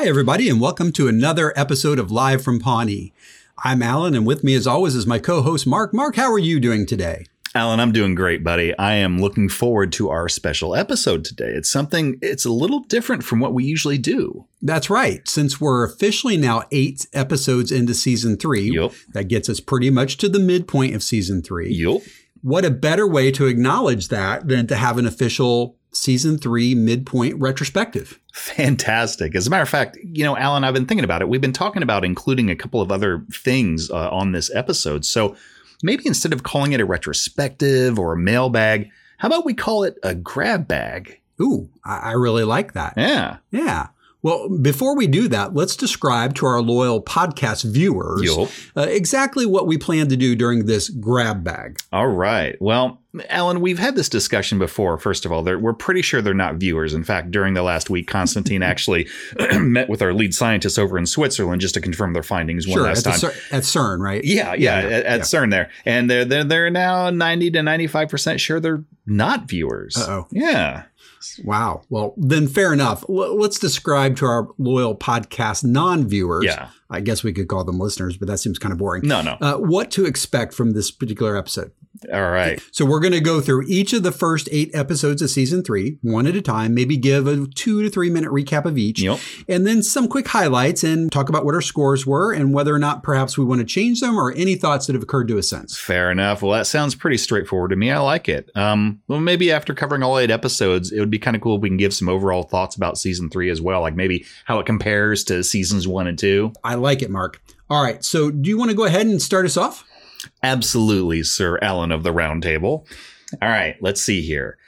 Hi, everybody, and welcome to another episode of Live from Pawnee. I'm Alan, and with me, as always, is my co-host, Mark. Mark, how are you doing today? Alan, I'm doing great, buddy. I am looking forward to our special episode today. It's a little different from what we usually do. That's right. Since we're officially now 8 episodes into season 3, yep, that gets us pretty much to the midpoint of season 3. Yep. What a better way to acknowledge that than to have an official season 3 midpoint retrospective. Fantastic. As a matter of fact, you know, Alan, I've been thinking about it. We've been talking about including a couple of other things on this episode. So maybe instead of calling it a retrospective or a mailbag, how about we call it a grab bag? Ooh, I really like that. Yeah. Well, before we do that, let's describe to our loyal podcast viewers exactly what we plan to do during this grab bag. All right. Well, Alan, we've had this discussion before. First of all, we're pretty sure they're not viewers. In fact, during the last week, Constantine actually met with our lead scientists over in Switzerland just to confirm their findings one last time. At CERN, right? Yeah, at CERN there. And they're now 90 to 95% sure they're not viewers. Uh-oh. Yeah. Wow. Well, then fair enough. Let's describe to our loyal podcast non-viewers. Yeah. I guess we could call them listeners, but that seems kind of boring. No. What to expect from this particular episode. All right. So we're going to go through each of the first 8 episodes of season 3, one at a time, maybe give a 2 to 3 minute recap of each, and then some quick highlights and talk about what our scores were and whether or not perhaps we want to change them or any thoughts that have occurred to us since. Fair enough. Well, that sounds pretty straightforward to me. I like it. Well, maybe after covering all 8 episodes, it would be kind of cool if we can give some overall thoughts about season 3 as well, like maybe how it compares to seasons 1 and 2. I like it, Mark. All right. So do you want to go ahead and start us off? Absolutely, Sir Alan of the Round Table. All right, let's see here.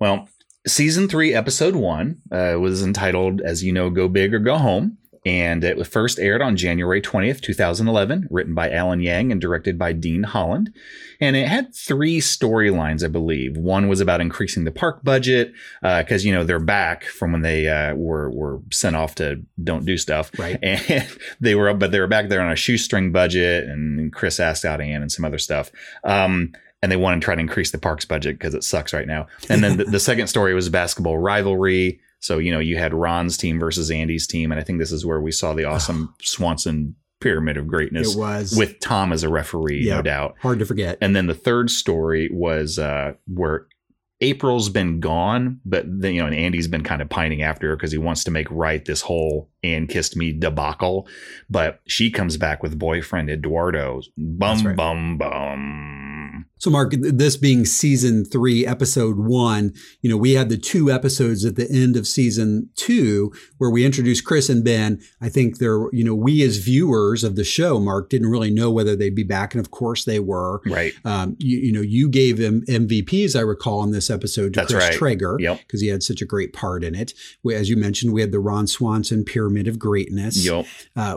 Well, season 3, episode 1 was entitled, as you know, Go Big or Go Home. And it was first aired on January 20th, 2011, written by Alan Yang and directed by Dean Holland. And it had 3 storylines, I believe. One was about increasing the park budget because, you know, they're back from when they were sent off to don't do stuff. Right. And they were back there on a shoestring budget. And Chris asked out Ann and some other stuff. And they want to try to increase the park's budget because it sucks right now. And then the second story was basketball rivalry. So, you know, you had Ron's team versus Andy's team. And I think this is where we saw the awesome Swanson pyramid of greatness. It was. With Tom as a referee, no doubt. Hard to forget. And then the third story was where April's been gone, but then, you know, and Andy's been kind of pining after her because he wants to make right this whole Ann kissed me debacle. But she comes back with boyfriend Eduardo. Bum, right. Bum, bum. So, Mark, this being season 3, episode 1, you know, we had the 2 episodes at the end of season 2 where we introduced Chris and Ben. I think we as viewers of the show, Mark, didn't really know whether they'd be back. And of course they were. Right. You gave him MVP, as I recall, in this episode to Chris Traeger because he had such a great part in it. As you mentioned, we had the Ron Swanson pyramid of greatness. Yep.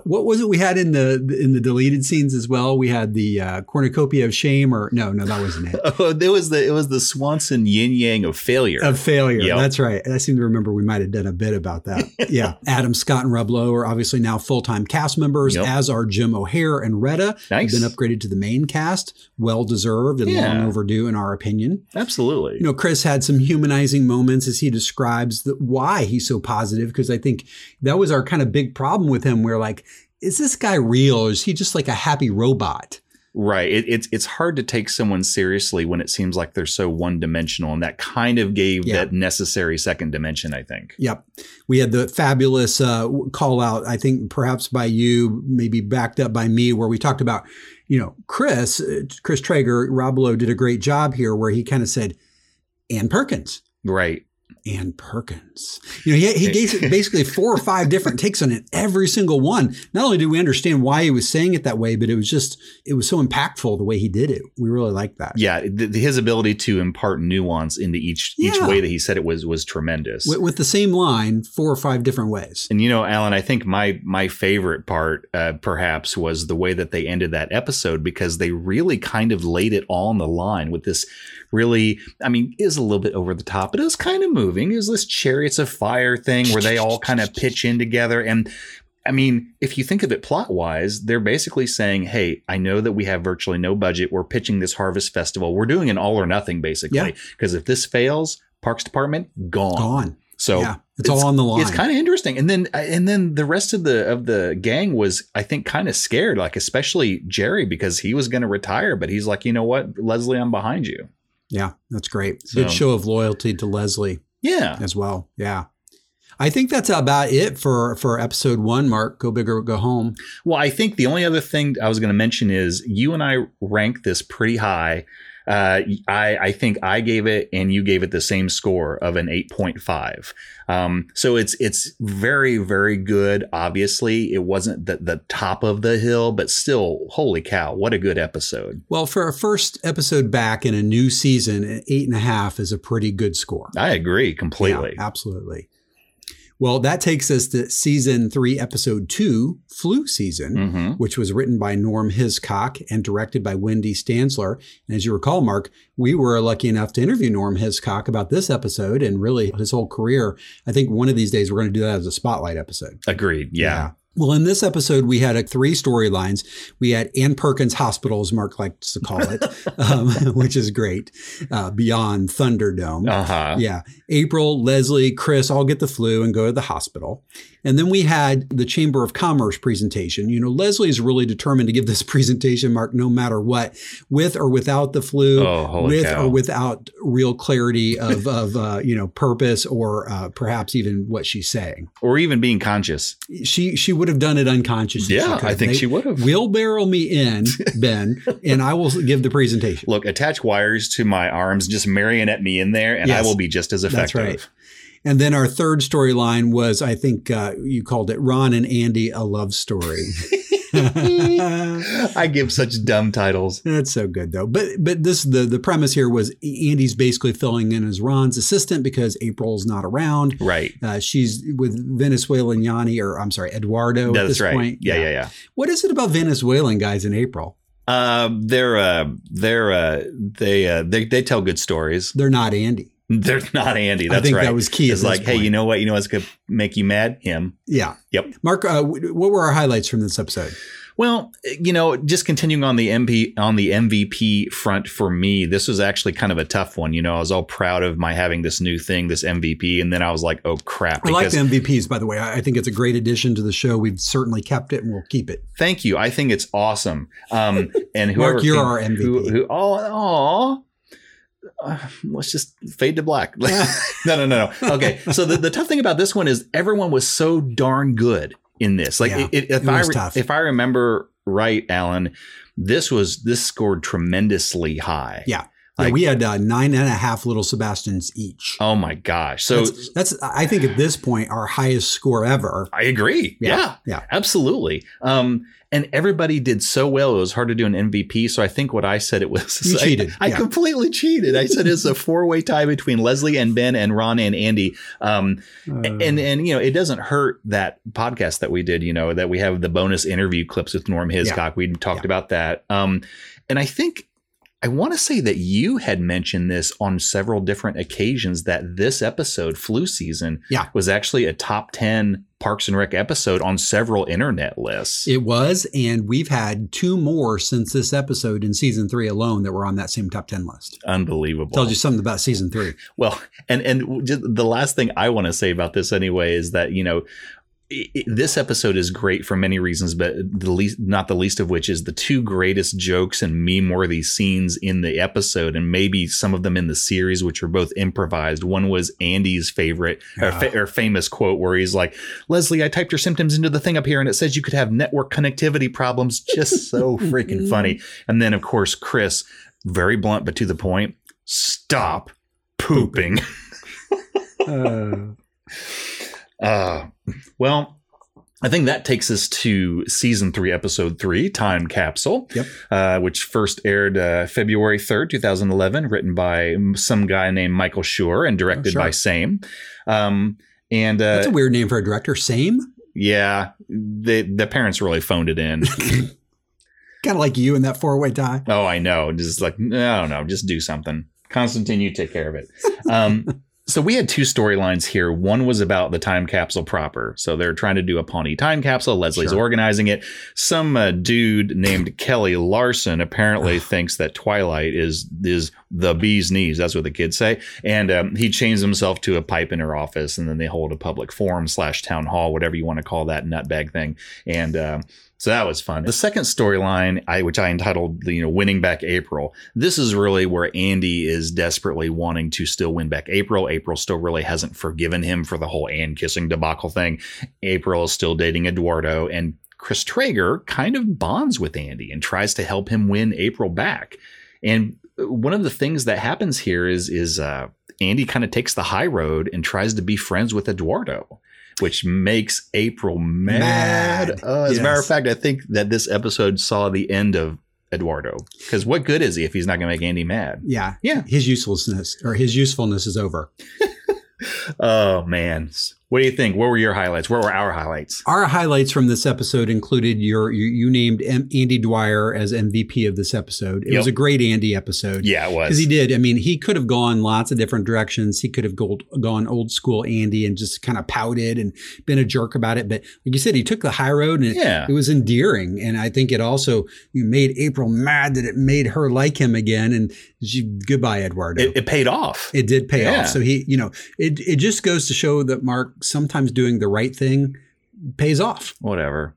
What was it we had in the deleted scenes as well? We had the cornucopia of shame or no, that wasn't it. Oh, it was the Swanson yin yang of failure. Of failure. Yep. That's right. I seem to remember we might have done a bit about that. Yeah. Adam Scott and Rob Lowe are obviously now full-time cast members, as are Jim O'Hare and Retta. Nice. They've been upgraded to the main cast. Well-deserved and long overdue in our opinion. Absolutely. You know, Chris had some humanizing moments as he describes why he's so positive, because I think that was our kind of big problem with him. We're like, is this guy real? Or is he just like a happy robot? Right. It's hard to take someone seriously when it seems like they're so one-dimensional. And that kind of gave that necessary second dimension, I think. Yep. We had the fabulous call out, I think perhaps by you, maybe backed up by me, where we talked about, you know, Chris Traeger, Rob Lowe did a great job here where he kind of said, Ann Perkins. Right. Ann Perkins. You know, he gave basically 4 or 5 different takes on it, every single one. Not only did we understand why he was saying it that way, but it was so impactful the way he did it. We really liked that. Yeah. His ability to impart nuance into each way that he said it was tremendous. With the same line, 4 or 5 different ways. And, you know, Alan, I think my favorite part perhaps was the way that they ended that episode, because they really kind of laid it all on the line with this really, I mean, is a little bit over the top, but it was kind of moving. It was this Chariots of Fire thing where they all kind of pitch in together. And I mean, if you think of it plot wise, they're basically saying, hey, I know that we have virtually no budget. We're pitching this harvest festival. We're doing an all or nothing, basically, because if this fails, Parks Department, gone. So yeah, it's all on the line. It's kind of interesting. And then the rest of the gang was, I think, kind of scared, like especially Jerry, because he was going to retire. But he's like, you know what, Leslie, I'm behind you. Yeah, that's great. So, good show of loyalty to Leslie. Yeah, as well. Yeah. I think that's about it for episode one, Mark. Go big or go home. Well, I think the only other thing I was going to mention is you and I rank this pretty high. I think I gave it and you gave it the same score of an 8.5. So it's very, very good. Obviously, it wasn't the top of the hill, but still, holy cow, what a good episode. Well, for our first episode back in a new season, an 8.5 is a pretty good score. I agree completely. Yeah, absolutely. Well, that takes us to season 3, episode 2, Flu Season, mm-hmm. which was written by Norm Hiscock and directed by Wendy Stanzler. And as you recall, Mark, we were lucky enough to interview Norm Hiscock about this episode and really his whole career. I think one of these days we're going to do that as a spotlight episode. Agreed. Yeah. Well, in this episode, we had 3 storylines. We had Ann Perkins Hospital, as Mark likes to call it, which is great, beyond Thunderdome. Uh-huh. Yeah. April, Leslie, Chris all get the flu and go to the hospital. And then we had the Chamber of Commerce presentation. You know, Leslie is really determined to give this presentation, Mark, no matter what, with or without the flu, or without real clarity of purpose or perhaps even what she's saying. Or even being conscious. She would have done it unconsciously. Yeah, I think she would have. Wheelbarrow me in, Ben, and I will give the presentation. Look, attach wires to my arms, just marionette me in there, and yes, I will be just as effective. That's right. And then our third storyline was, I think you called it Ron and Andy, a love story. I give such dumb titles. That's so good, though. But this the premise here was Andy's basically filling in as Ron's assistant because April's not around. Right. She's with Venezuelan Eduardo at this point. Yeah. What is it about Venezuelan guys in April? They tell good stories. They're not Andy. They're not Andy. That's right. I think that was key. It's like, hey, you know what? You know what's going to make you mad? Him. Yeah. Yep. Mark, what were our highlights from this episode? Well, you know, just continuing on the MVP front for me, this was actually kind of a tough one. You know, I was all proud of my having this new thing, this MVP. And then I was like, oh, crap. I like the MVPs, by the way. I think it's a great addition to the show. We've certainly kept it and we'll keep it. Thank you. I think it's awesome. And whoever Mark, you're our MVP. Let's just fade to black. No. Okay. So the tough thing about this one is everyone was so darn good in this. Like if I remember right, Alan, this scored tremendously high. Yeah. Like, we had 9.5 little Sebastians each. Oh, my gosh. So that's I think at this point, our highest score ever. I agree. Yeah, absolutely. And everybody did so well. It was hard to do an MVP. So I think what I said it was. You cheated. I completely cheated. I said it's a 4-way tie between Leslie and Ben and Ron and Andy. And you know, it doesn't hurt that podcast that we did, you know, that we have the bonus interview clips with Norm Hiscock. Yeah. We talked about that. And I think. I want to say that you had mentioned this on several different occasions that this episode, Flu Season, was actually a top 10 Parks and Rec episode on several internet lists. It was, and we've had 2 more since this episode in season 3 alone that were on that same top 10 list. Unbelievable. Tells you something about season 3. Well, and just the last thing I want to say about this anyway is that, you know, this episode is great for many reasons, but not the least of which is the 2 greatest jokes and meme-worthy scenes in the episode, and maybe some of them in the series, which are both improvised. One was Andy's favorite or famous quote where he's like, Leslie, I typed your symptoms into the thing up here and it says you could have network connectivity problems. Just so freaking funny. And then, of course, Chris, very blunt, but to the point, stop pooping. Well, I think that takes us to season 3, episode 3, Time Capsule, which first aired February 3rd, 2011, written by some guy named Michael Schur and directed by Same. And that's a weird name for a director, Same? Yeah, the parents really phoned it in. Kind of like you in that 4-way tie. Oh, I know. Just like, I don't know, just do something. Constantine, you take care of it. So we had 2 storylines here. One was about the time capsule proper. So they're trying to do a Pawnee time capsule. Leslie's organizing it. Some dude named Kelly Larson apparently thinks that Twilight is the bee's knees. That's what the kids say. And he chains himself to a pipe in her office, and then they hold a public forum / town hall, whatever you want to call that nutbag thing. And so that was fun. The second storyline, which I entitled, winning back April. This is really where Andy is desperately wanting to still win back April. April still really hasn't forgiven him for the whole Anne kissing debacle thing. April is still dating Eduardo, and Chris Traeger kind of bonds with Andy and tries to help him win April back. And one of the things that happens here is Andy kind of takes the high road and tries to be friends with Eduardo, which makes April mad. As a matter of fact, I think that this episode saw the end of Eduardo, because what good is he if he's not going to make Andy mad? Yeah. Yeah. His usefulness is over. Oh, man. What do you think? What were your highlights? What were our highlights? Our highlights from this episode included you named Andy Dwyer as MVP of this episode. It was a great Andy episode. Yeah, it was. Because he did. I mean, he could have gone lots of different directions. He could have gone old school Andy and just kind of pouted and been a jerk about it. But like you said, he took the high road, and it was endearing. And I think it also made April mad that it made her like him again. And goodbye, Eduardo. It paid off. It did pay off. So he, it just goes to show that Mark, sometimes doing the right thing pays off. Whatever.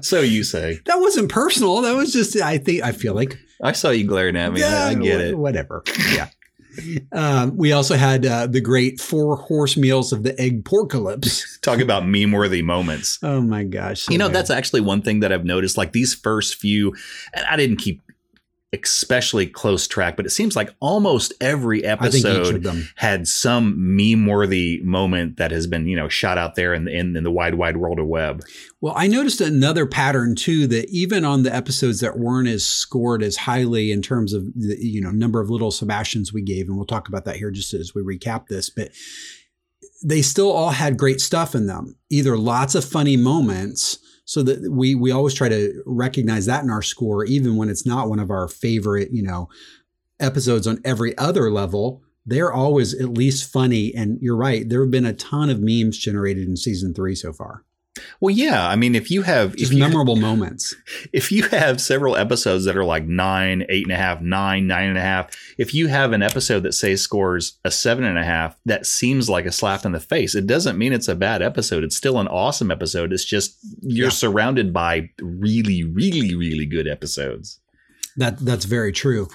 So you say. That wasn't personal. That was just, I feel like. I saw you glaring at me. Yeah, I get it. Whatever. Yeah. We also had the great 4 horse meals of the egg porcalypse. Talk about meme-worthy moments. Oh, my gosh. So that's actually one thing that I've noticed. Like these first few, and I didn't keep especially close track, but it seems like almost every episode had some meme-worthy moment that has been, shot out there in the wide, wide world of web. Well, I noticed another pattern too, that even on the episodes that weren't as scored as highly in terms of the, number of little Sebastians we gave, and we'll talk about that here just as we recap this, but they still all had great stuff in them, either lots of funny moments. So that we always try to recognize that in our score, even when it's not one of our favorite, episodes on every other level. They're always at least funny. And you're right. There have been a ton of memes generated in season 3 so far. Well, yeah. I mean, if you have memorable moments, if you have several episodes that are like 9, 8.5, 9.5, if you have an episode that say scores a 7.5, that seems like a slap in the face. It doesn't mean it's a bad episode. It's still an awesome episode. It's just you're surrounded by really, really, really good episodes. That's very true.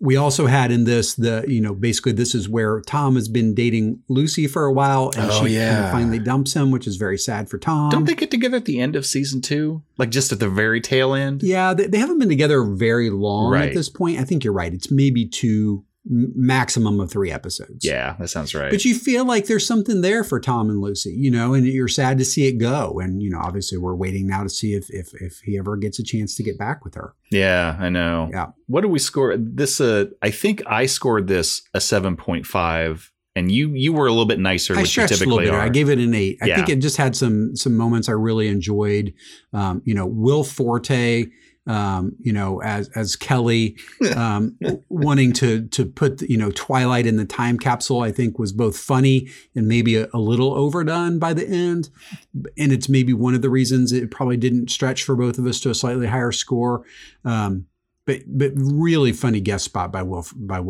We also had in this basically this is where Tom has been dating Lucy for a while, and she kind of finally dumps him, which is very sad for Tom. Don't they get together at the end of season 2? Like just at the very tail end? Yeah, they haven't been together very long at this point. I think you're right. It's maybe 2, maximum of 3 episodes. Yeah, that sounds right. But you feel like there's something there for Tom and Lucy, and you're sad to see it go. And, obviously we're waiting now to see if he ever gets a chance to get back with her. Yeah, I know. Yeah. What do we score this? I think I scored this a 7.5. And you were a little bit nicer, which you typically are. I gave it an 8. I think it just had some moments I really enjoyed. Will Forte, as Kelly, wanting to put, Twilight in the time capsule, I think was both funny and maybe a little overdone by the end. And it's maybe one of the reasons it probably didn't stretch for both of us to a slightly higher score. But really funny guest spot by Will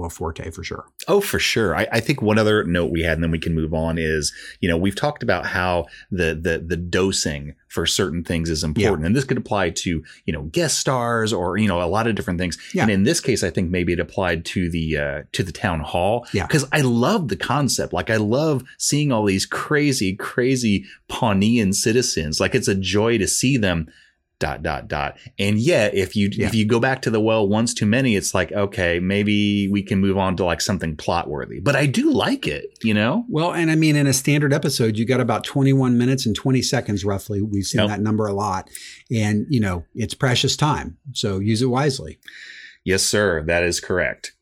Forte for sure. Oh, for sure. I think one other note we had, and then we can move on, is we've talked about how the dosing for certain things is important, and this could apply to guest stars or a lot of different things. Yeah. And in this case, I think maybe it applied to the town hall. Yeah. Because I love the concept. Like I love seeing all these crazy, crazy Pawneean citizens. Like it's a joy to see them. ... And if you go back to the well once too many, it's like, okay, maybe we can move on to like something plot worthy. But I do like it, Well, and I mean, in a standard episode, you got about 21 minutes and 20 seconds, roughly. We've seen that number a lot. And, it's precious time. So use it wisely. Yes, sir. That is correct.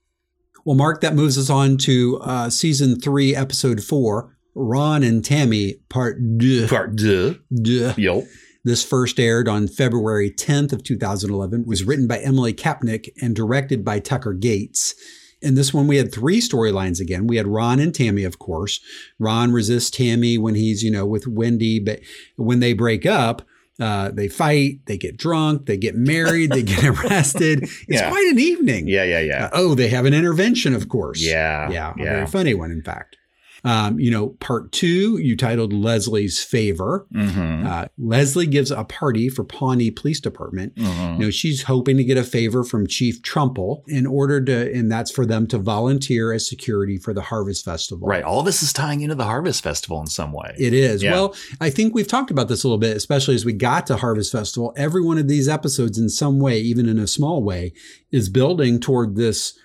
Well, Mark, that moves us on to season 3, episode 4, Ron and Tammy, part deux. Part deux. Deux. Yep. This first aired on February 10th of 2011, was written by Emily Kapnick and directed by Tucker Gates. In this one, we had 3 storylines again. We had Ron and Tammy, of course. Ron resists Tammy when he's, with Wendy, but when they break up, They fight, they get drunk, they get married, they get arrested. It's quite an evening. They have an intervention, of course. A very funny one, in fact. Part two, you titled Leslie's Favor. Mm-hmm. Leslie gives a party for Pawnee Police Department. Mm-hmm. She's hoping to get a favor from Chief Trumple and that's for them to volunteer as security for the Harvest Festival. Right. All this is tying into the Harvest Festival in some way. It is. Yeah. Well, I think we've talked about this a little bit, especially as we got to Harvest Festival. Every one of these episodes in some way, even in a small way, is building toward this,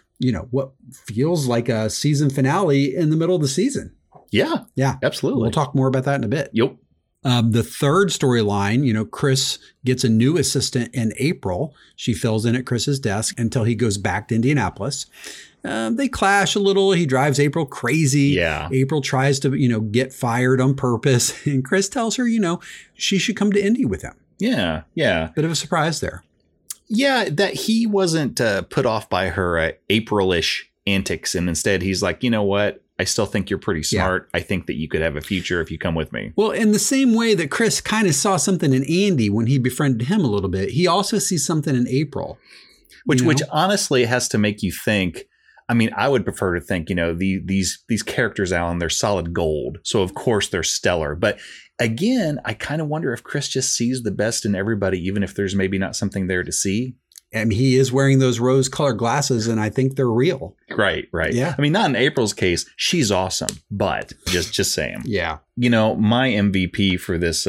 what feels like a season finale in the middle of the season. Yeah. Yeah. Absolutely. We'll talk more about that in a bit. Yep. The third storyline, Chris gets a new assistant in April. She fills in at Chris's desk until he goes back to Indianapolis. They clash a little. He drives April crazy. Yeah. April tries to, get fired on purpose. And Chris tells her, she should come to Indy with him. Yeah. Yeah. Bit of a surprise there. Yeah, that he wasn't put off by her April-ish antics. And instead, he's like, you know what? I still think you're pretty smart. Yeah. I think that you could have a future if you come with me. Well, in the same way that Chris kind of saw something in Andy when he befriended him a little bit, he also sees something in April. Which honestly has to make you think. I mean, I would prefer to think, these characters, Alan, they're solid gold. So, of course, they're stellar. But again, I kind of wonder if Chris just sees the best in everybody, even if there's maybe not something there to see. And he is wearing those rose-colored glasses, and I think they're real. Right, right. Yeah. I mean, not in April's case. She's awesome, but just saying. Yeah. My MVP for this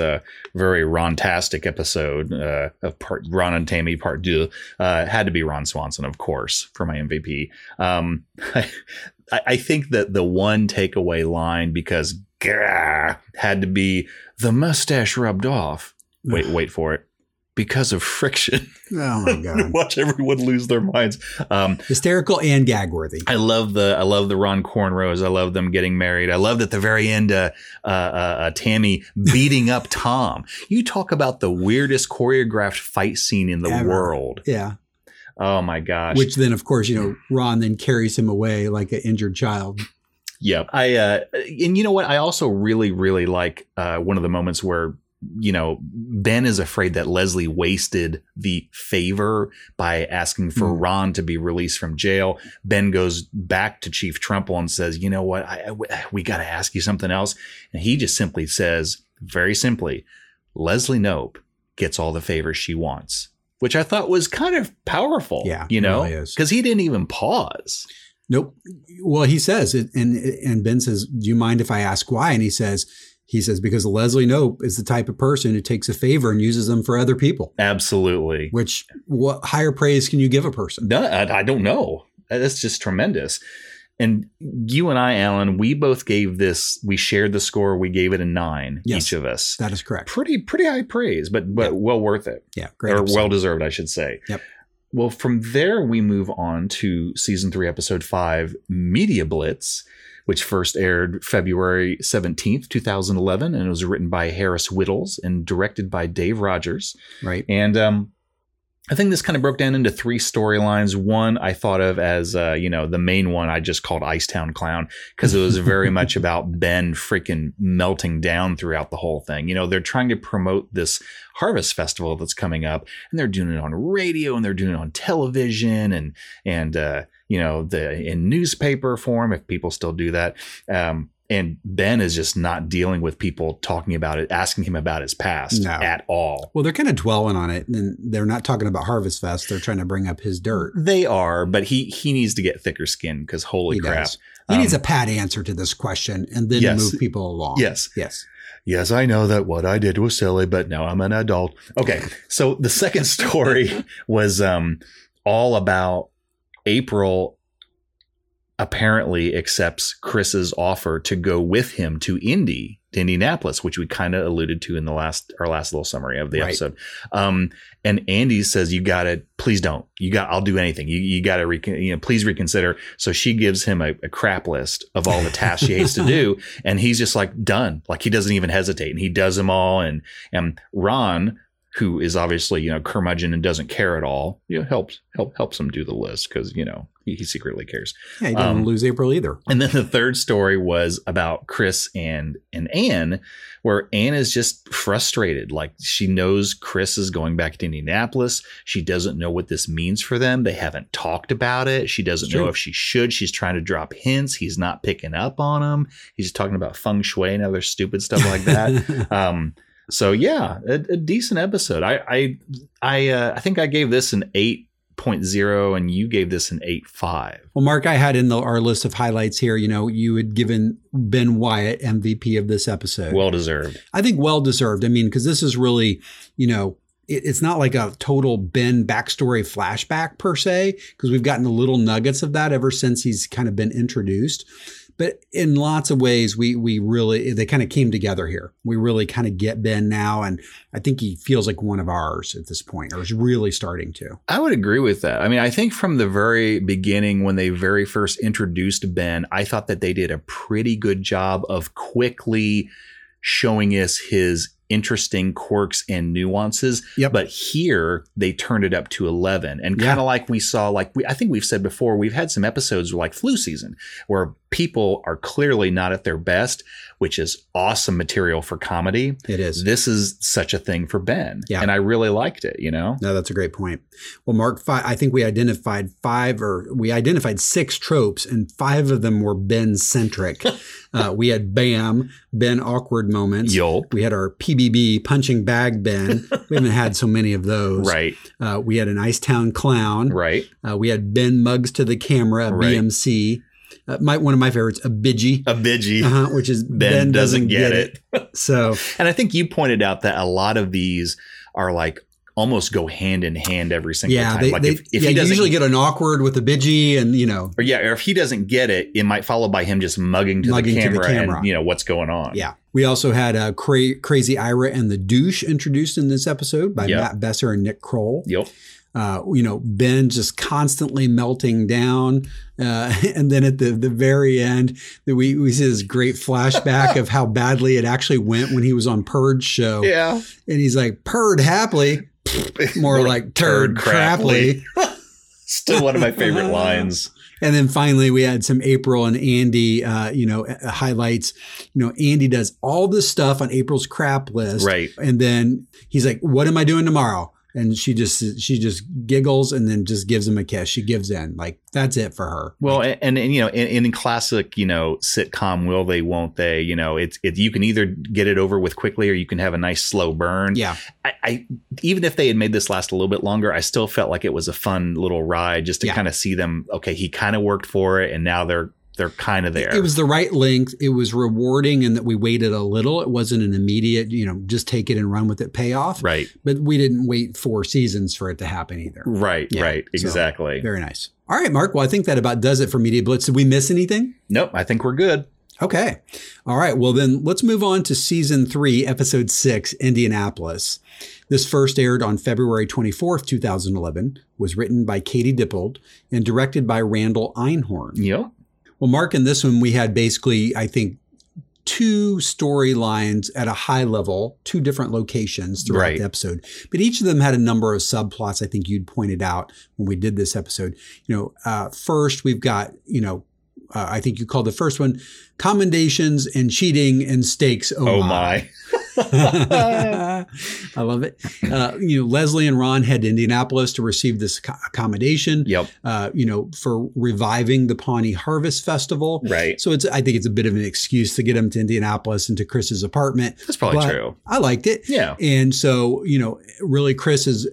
very Ron-tastic episode of part Ron and Tammy Part 2 had to be Ron Swanson, of course, for my MVP. I think that the one takeaway line, because had to be the mustache rubbed off. Wait for it. Because of friction. Oh, my God. Watch everyone lose their minds. Hysterical and gag-worthy. I love the Ron Cornrows. I love them getting married. I love that at the very end, Tammy beating up Tom. You talk about the weirdest choreographed fight scene in the world. Yeah. Oh, my gosh. Which then, of course, Ron then carries him away like an injured child. Yeah. And you know what? I also really, really like one of the moments where Ben is afraid that Leslie wasted the favor by asking for Ron to be released from jail. Ben goes back to Chief Trumple and says, you know what, we got to ask you something else. And he just simply says, very simply, Leslie Knope gets all the favors she wants, which I thought was kind of powerful, because he didn't even pause. Nope. Well, he says it. And Ben says, do you mind if I ask why? And he says, because Leslie Knope is the type of person who takes a favor and uses them for other people. Absolutely. Which, what higher praise can you give a person? No, I don't know. That's just tremendous. And you and I, Alan, we both gave this, we shared the score. We gave it a 9, each of us. That is correct. Pretty high praise, but well worth it. Yeah. Great. Or episode. Well deserved, I should say. Yep. Well, from there, we move on to season 3, episode 5, Media Blitz, which first aired February 17th, 2011, and it was written by Harris Wittels and directed by Dave Rogers. Right. And I think this kind of broke down into 3 storylines. One I thought of as, the main one I just called Icetown Clown, because it was very much about Ben freaking melting down throughout the whole thing. They're trying to promote this Harvest Festival that's coming up, and they're doing it on radio and they're doing it on television in newspaper form, if people still do that. And Ben is just not dealing with people talking about it, asking him about his past at all. Well, they're kind of dwelling on it, and they're not talking about Harvest Fest. They're trying to bring up his dirt. They are, but he needs to get thicker skin, because holy crap. He needs a pat answer to this question and then move people along. Yes. Yes, I know that what I did was silly, but now I'm an adult. Okay, so the second story was all about April apparently accepts Chris's offer to go with him to Indy, to Indianapolis, which we kind of alluded to in our last little summary of the episode. And Andy says, I'll do anything. You got to, please reconsider. So she gives him a crap list of all the tasks she hates to do. And he's just like done. Like, he doesn't even hesitate, and he does them all. And Ron, who is obviously curmudgeon and doesn't care at all, helps him do the list, because He secretly cares. Yeah, he didn't lose April either. And then the third story was about Chris and Anne, where Anne is just frustrated. Like, she knows Chris is going back to Indianapolis. She doesn't know what this means for them. They haven't talked about it. She doesn't know if she should. She's trying to drop hints. He's not picking up on them. He's just talking about feng shui and other stupid stuff like that. So, yeah, a decent episode. I think I gave this an 8.0 and you gave this an 8.5. Well, Mark, I had in our list of highlights here, you know, you had given Ben Wyatt MVP of this episode. Well deserved. I think well deserved. I mean, because this is really, you know, it's not like a total Ben backstory flashback per se, because we've gotten the little nuggets of that ever since he's kind of been introduced. But in lots of ways, they kind of came together here. We really kind of get Ben now. And I think he feels like one of ours at this point, or is really starting to. I would agree with that. I mean, I think from the very beginning, when they very first introduced Ben, I thought that they did a pretty good job of quickly showing us his interesting quirks and nuances. Yep. But here they turned it up to 11 and kind of like we saw, I think we've said before, we've had some episodes like flu season where people are clearly not at their best, which is awesome material for comedy. It is. This is such a thing for Ben. Yeah. And I really liked it, you know? No, that's a great point. Well, Mark, I think we identified six tropes, and five of them were Ben centric. We had BAM, Ben awkward moments. Yulp. We had our PBB, punching bag Ben. We haven't had so many of those. Right. We had an Icetown clown. Right. We had Ben mugs to the camera, right. BMC. One of my favorites, a bidgie, which is Ben doesn't get it. So, and I think you pointed out that a lot of these are like almost go hand in hand every single time. He usually get an awkward with a bidgie, and you know, or if he doesn't get it, it might follow by him just mugging to the camera and you know what's going on. Yeah. We also had Crazy Ira and the Douche introduced in this episode by Matt Besser and Nick Kroll. Yep. You know, Ben just constantly melting down. And then at the very end, we see this great flashback of how badly it actually went when he was on Perd's show. Yeah. And he's like, "Perd happily," more like "turd craply." Still one of my favorite lines. And then finally, we had some April and Andy, highlights. You know, Andy does all this stuff on April's crap list. Right. And then he's like, "What am I doing tomorrow?" And she just giggles and then just gives him a kiss. She gives in. Like, that's it for her. Well, and you know, in classic, you know, sitcom, will they, won't they, you know, it's you can either get it over with quickly or you can have a nice slow burn. Yeah. I even if they had made this last a little bit longer, I still felt like it was a fun little ride just to kind of see them. Okay, he kind of worked for it and now they're kind of there. It was the right length. It was rewarding in that we waited a little. It wasn't an immediate, you know, just take it and run with it payoff. Right. But we didn't wait 4 seasons for it to happen either. Right. Yeah. Right. Exactly. So, very nice. All right, Mark. Well, I think that about does it for Media Blitz. Did we miss anything? Nope. I think we're good. Okay. All right. Well, then let's move on to season 3, episode 6, Indianapolis. This first aired on February 24th, 2011, was written by Katie Dippold and directed by Randall Einhorn. Yep. Well, Mark, in this one, we had basically, I think, 2 storylines at a high level, 2 different locations throughout the episode. But each of them had a number of subplots. I think you'd pointed out when we did this episode. You know, first, we've got, you know, I think you called the first one commendations and cheating and stakes. Oh my. I love it. You know, Leslie and Ron head to Indianapolis to receive this accommodation. Yep. You know, for reviving the Pawnee Harvest Festival. Right. So I think it's a bit of an excuse to get them to Indianapolis and to Chris's apartment. That's probably true. I liked it. Yeah. And so, you know, really,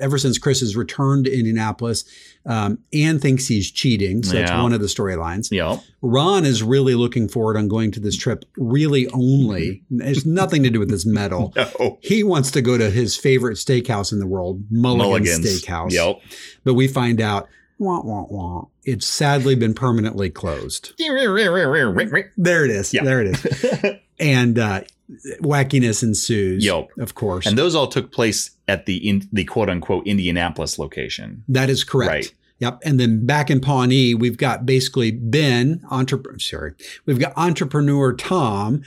ever since Chris has returned to Indianapolis, Anne thinks he's cheating. So that's one of the storylines. Yep. Ron is really looking forward on going to this trip. Really only. It's nothing to do with this medal. No. He wants to go to his favorite steakhouse in the world, Mulligan's. Steakhouse. Yep. But we find out, wah, wah, wah, it's sadly been permanently closed. There it is. Yeah. There it is. And wackiness ensues. Yep. Of course. And those all took place at the quote unquote Indianapolis location. That is correct. Right. Yep. And then back in Pawnee, we've got basically Ben, we've got entrepreneur Tom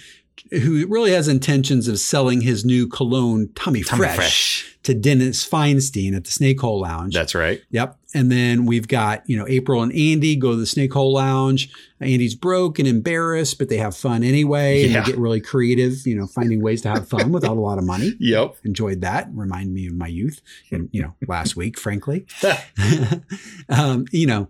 who really has intentions of selling his new cologne, Tommy Fresh, to Dennis Feinstein at the Snake Hole Lounge. That's right. Yep. And then we've got, you know, April and Andy go to the Snake Hole Lounge. Andy's broke and embarrassed, but they have fun anyway. And they get really creative, you know, finding ways to have fun without a lot of money. Yep. Enjoyed that. Remind me of my youth and, you know, last week, frankly. You know,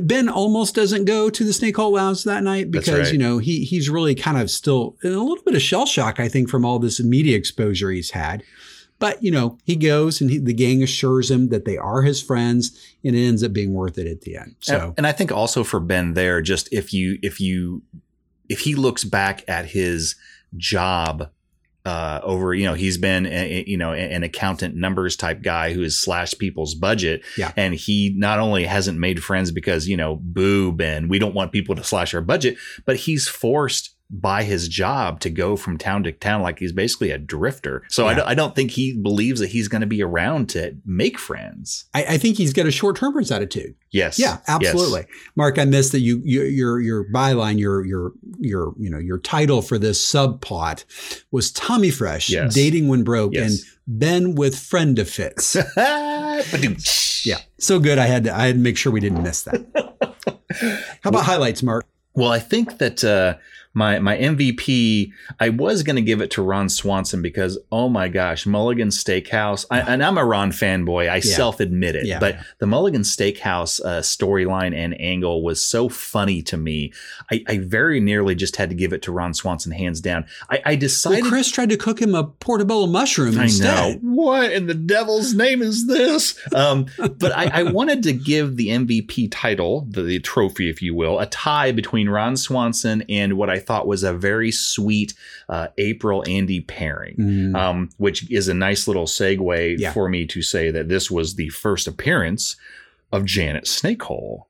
Ben almost doesn't go to the Snake Hole Lounge that night because, you know, he's really kind of still in a little bit of shell shock, I think, from all this media exposure he's had. But, you know, he goes and the gang assures him that they are his friends, and it ends up being worth it at the end. So, and I think also for Ben there, just if he looks back at his job over, you know, he's been, you know, an accountant numbers type guy who has slashed people's budget. Yeah. And he not only hasn't made friends because, you know, boo, Ben, we don't want people to slash our budget, but he's forced by his job to go from town to town like he's basically a drifter. So I don't think he believes that he's going to be around to make friends. I think he's got a short-termers attitude. Yes. Yeah, absolutely. Yes. Mark, I missed that your byline, your you know, your title for this subplot was Tommy Fresh, Dating When Broke, and Ben with Friend of Fits. Yeah. So good. I had to make sure we didn't miss that. How about highlights, Mark? Well, I think that my MVP, I was going to give it to Ron Swanson because, oh my gosh, Mulligan's Steakhouse. And I'm a Ron fanboy. I self-admit it. Yeah, but the Mulligan's Steakhouse storyline and angle was so funny to me. I very nearly just had to give it to Ron Swanson, hands down. I decided. Well, Chris tried to cook him a portobello mushroom instead. I know. What in the devil's name is this? But I wanted to give the MVP title, the trophy, if you will, a tie between Ron Swanson and what I thought was a very sweet April Andy pairing, which is a nice little segue for me to say that this was the first appearance of Janet Snakehole.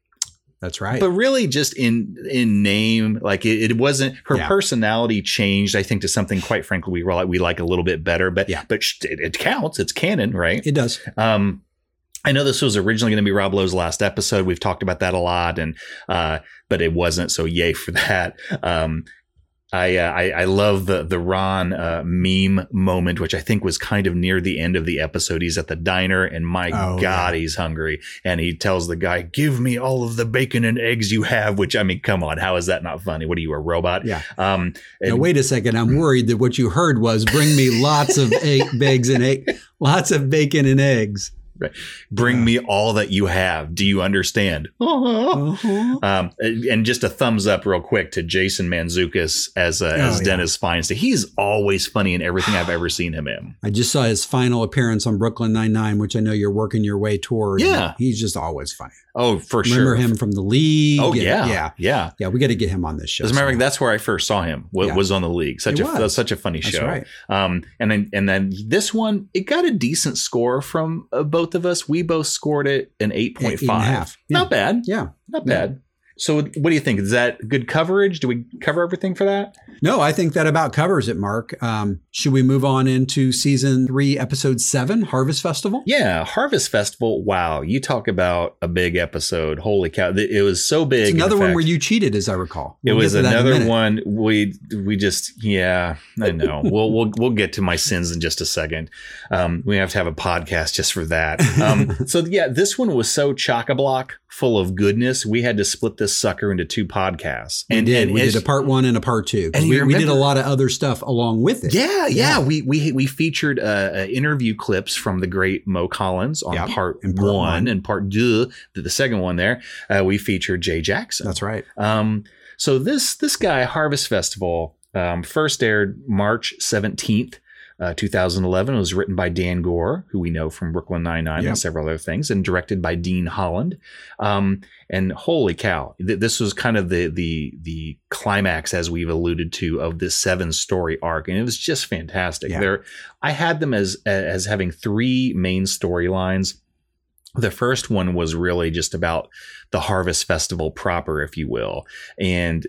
That's right. But really just in name, like it wasn't her personality changed, I think, to something, quite frankly, we like a little bit better. But it counts. It's canon, right? It does. I know this was originally going to be Rob Lowe's last episode. We've talked about that a lot, and but it wasn't. So yay for that. I love the Ron meme moment, which I think was kind of near the end of the episode. He's at the diner, and my God, he's hungry. And he tells the guy, give me all of the bacon and eggs you have, which, I mean, come on. How is that not funny? What are you, a robot? Yeah. Now, wait a second. I'm worried that what you heard was bring me lots of lots of bacon and eggs. Right. Bring me all that you have. Do you understand? And just a thumbs up real quick to Jason Manzoukas as Dennis Feinstein. He's always funny in everything I've ever seen him in. I just saw his final appearance on Brooklyn Nine-Nine, which I know you're working your way toward. Yeah. He's just always funny. Oh, for sure. Remember him from The League. Oh, yeah. Yeah. Yeah. We got to get him on this show. As a matter of fact, that's where I first saw him, was on The League. Such a funny show. That's right. And then this one, it got a decent score from both of us. We both scored it an 8.5. Not bad. Yeah. Not bad. So what do you think? Is that good coverage? Do we cover everything for that? No, I think that about covers it, Mark. Should we move on into season 3, episode 7, Harvest Festival? Yeah, Harvest Festival. Wow. You talk about a big episode. Holy cow. It was so big. It's another one where you cheated, as I recall. It was another one. We just, I know. We'll get to my sins in just a second. We have to have a podcast just for that. This one was so chock-a-block full of goodness. We had to split this sucker into 2 podcasts. We did a part 1 and a part 2. And we did a lot of other stuff along with it. Yeah. We featured interview clips from the great Mo Collins on part one and part 2, the second one there. We featured Jay Jackson. That's right. So this guy, Harvest Festival, first aired March 17th. 2011. It was written by Dan Gore, who we know from Brooklyn Nine-Nine and several other things, and directed by Dean Holland. And holy cow, this was kind of the climax, as we've alluded to, of this 7-story arc, and it was just fantastic. Yeah. I had them as having 3 main storylines. The first one was really just about the Harvest Festival proper, if you will, and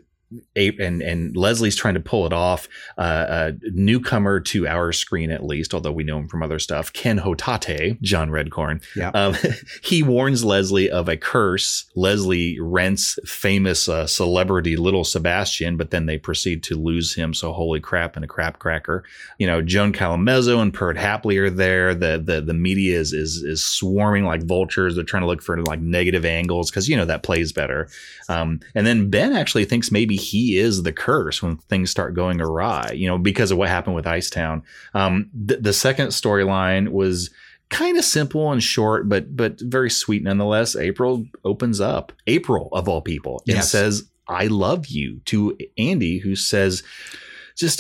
and Leslie's trying to pull it off. A newcomer to our screen, at least, although we know him from other stuff, Ken Hotate, John Redcorn. Yeah. He warns Leslie of a curse. Leslie rents famous celebrity Little Sebastian, but then they proceed to lose him. So holy crap and a crap cracker. You know, Joan Calamezzo and Pert Hapley are there. The media is swarming like vultures. They're trying to look for like negative angles because, you know, that plays better. And then Ben actually thinks maybe he is the curse when things start going awry, you know, because of what happened with Icetown. The second storyline was kind of simple and short, but very sweet nonetheless. April opens up, April of all people, and yes, says, "I love you" to Andy, who says,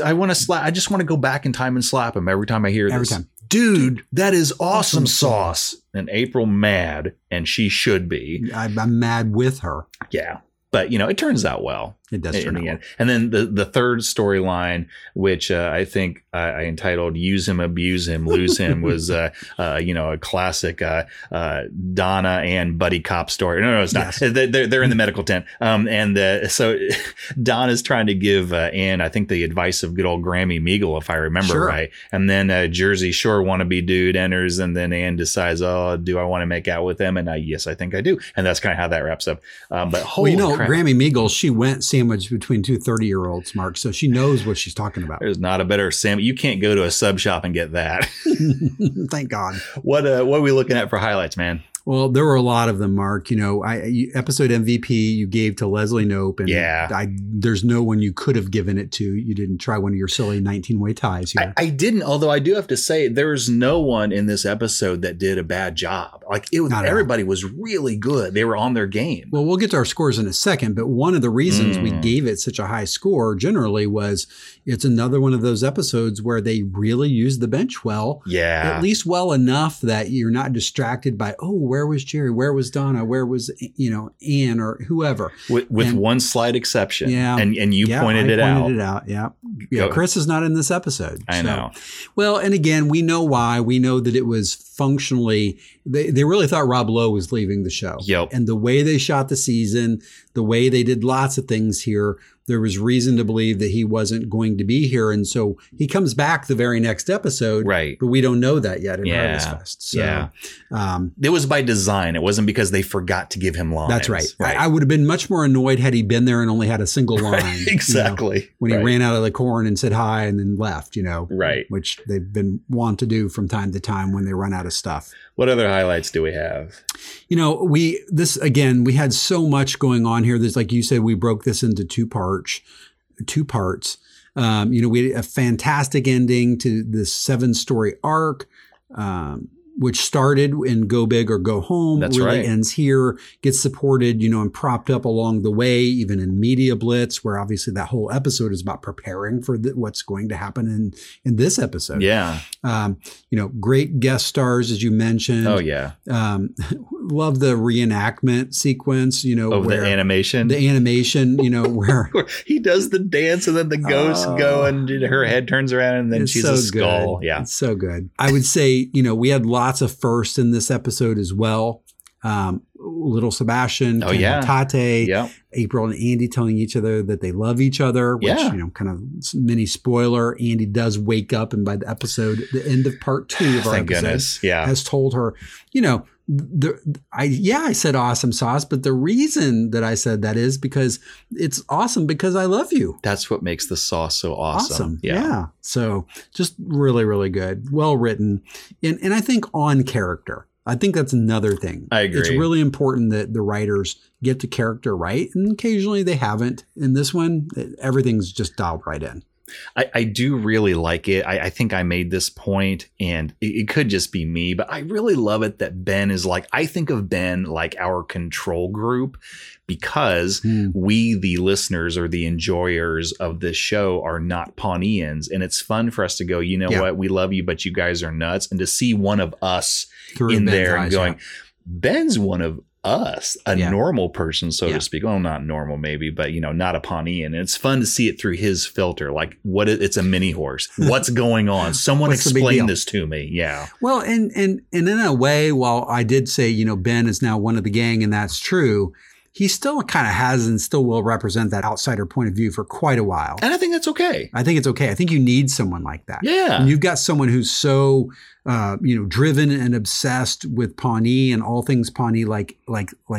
I just want to go back in time and slap him every time I hear this. Dude, that is awesome sauce. And April mad, and she should be. I'm mad with her. Yeah. But, you know, it turns out well. It does turn out. And then the third storyline, which I think I entitled "Use Him, Abuse Him, Lose Him," was, you know, a classic Donna and buddy cop story. No, it's not. Yes. They're in the medical tent. So Donna's trying to give Anne, I think, the advice of good old Grammy Meagle, if I remember right. And then Jersey Shore wannabe dude enters, and then Anne decides, oh, do I want to make out with him? And yes, I think I do. And that's kind of how that wraps up. But holy crap. Grammy Meagle, she went sandwiched between two 30-year-olds, Mark, so she knows what she's talking about. There's not a better sandwich. You can't go to a sub shop and get that. Thank God. What are we looking at for highlights, man? Well, there were a lot of them, Mark. You know, episode MVP you gave to Leslie Knope, and there's no one you could have given it to. You didn't try one of your silly 19-way ties here. I didn't, although I do have to say there's no one in this episode that did a bad job. Like, everybody was really good. They were on their game. Well, we'll get to our scores in a second, but one of the reasons we gave it such a high score generally was it's another one of those episodes where they really used the bench well. Yeah. At least well enough that you're not distracted by, where was Jerry? Where was Donna? Where was, you know, Anne or whoever? With one slight exception. Yeah. And you pointed it out. Yeah. Chris is not in this episode. I know. Well, and again, we know why. We know that it was functionally, they really thought Rob Lowe was leaving the show. Yep. And the way they shot the season, the way they did lots of things here, there was reason to believe that he wasn't going to be here. And so he comes back the very next episode. Right. But we don't know that yet in Harvest Fest. So, it was by design. It wasn't because they forgot to give him lines. That's right. I would have been much more annoyed had he been there and only had a single line. Right. Exactly. You know, when he ran out of the corn and said hi and then left, you know. Right. Which they've been wont to do from time to time when they run out of stuff. What other highlights do we have? You know, we had so much going on here. There's, like you said, we broke this into two parts. You know, we had a fantastic ending to this 7-story arc, which started in Go Big or Go Home. That's really right. Ends here, gets supported, you know, and propped up along the way, even in Media Blitz, where obviously that whole episode is about preparing for what's going to happen in this episode. Yeah. You know, great guest stars, as you mentioned. Oh, yeah. Love the reenactment sequence, you know. Of the animation, you know, where he does the dance and then the ghosts go and her head turns around and then she's so a skull. Good. Yeah. It's so good. I would say, you know, we had lots of firsts in this episode as well. Little Sebastian, Tate, April and Andy telling each other that they love each other, which, you know, kind of mini spoiler, Andy does wake up, and by the end of part 2 of our episode, has told her, you know, I said awesome sauce, but the reason that I said that is because it's awesome because I love you. That's what makes the sauce so awesome. Yeah. So just really, really good, well written, and I think on character. I think that's another thing. I agree. It's really important that the writers get the character right, and occasionally they haven't. In this one, everything's just dialed right in. I do really like it. I think I made this point, and it could just be me, but I really love it that Ben is like, I think of Ben like our control group, because we, the listeners or the enjoyers of this show, are not Pawneans. And it's fun for us to go, you know what, we love you, but you guys are nuts. And to see one of us in there and going, Ben's one of us, a normal person, so to speak. Well, not normal maybe, but, you know, not a Pawnean. And it's fun to see it through his filter. Like, it's a mini horse. What's going on? Someone explain this to me. Yeah. Well, and in a way, while I did say, you know, Ben is now one of the gang, and that's true, he still kind of has and still will represent that outsider point of view for quite a while. And I think that's okay. I think it's okay. I think you need someone like that. Yeah. And you've got someone who's so, driven and obsessed with Pawnee and all things Pawnee, like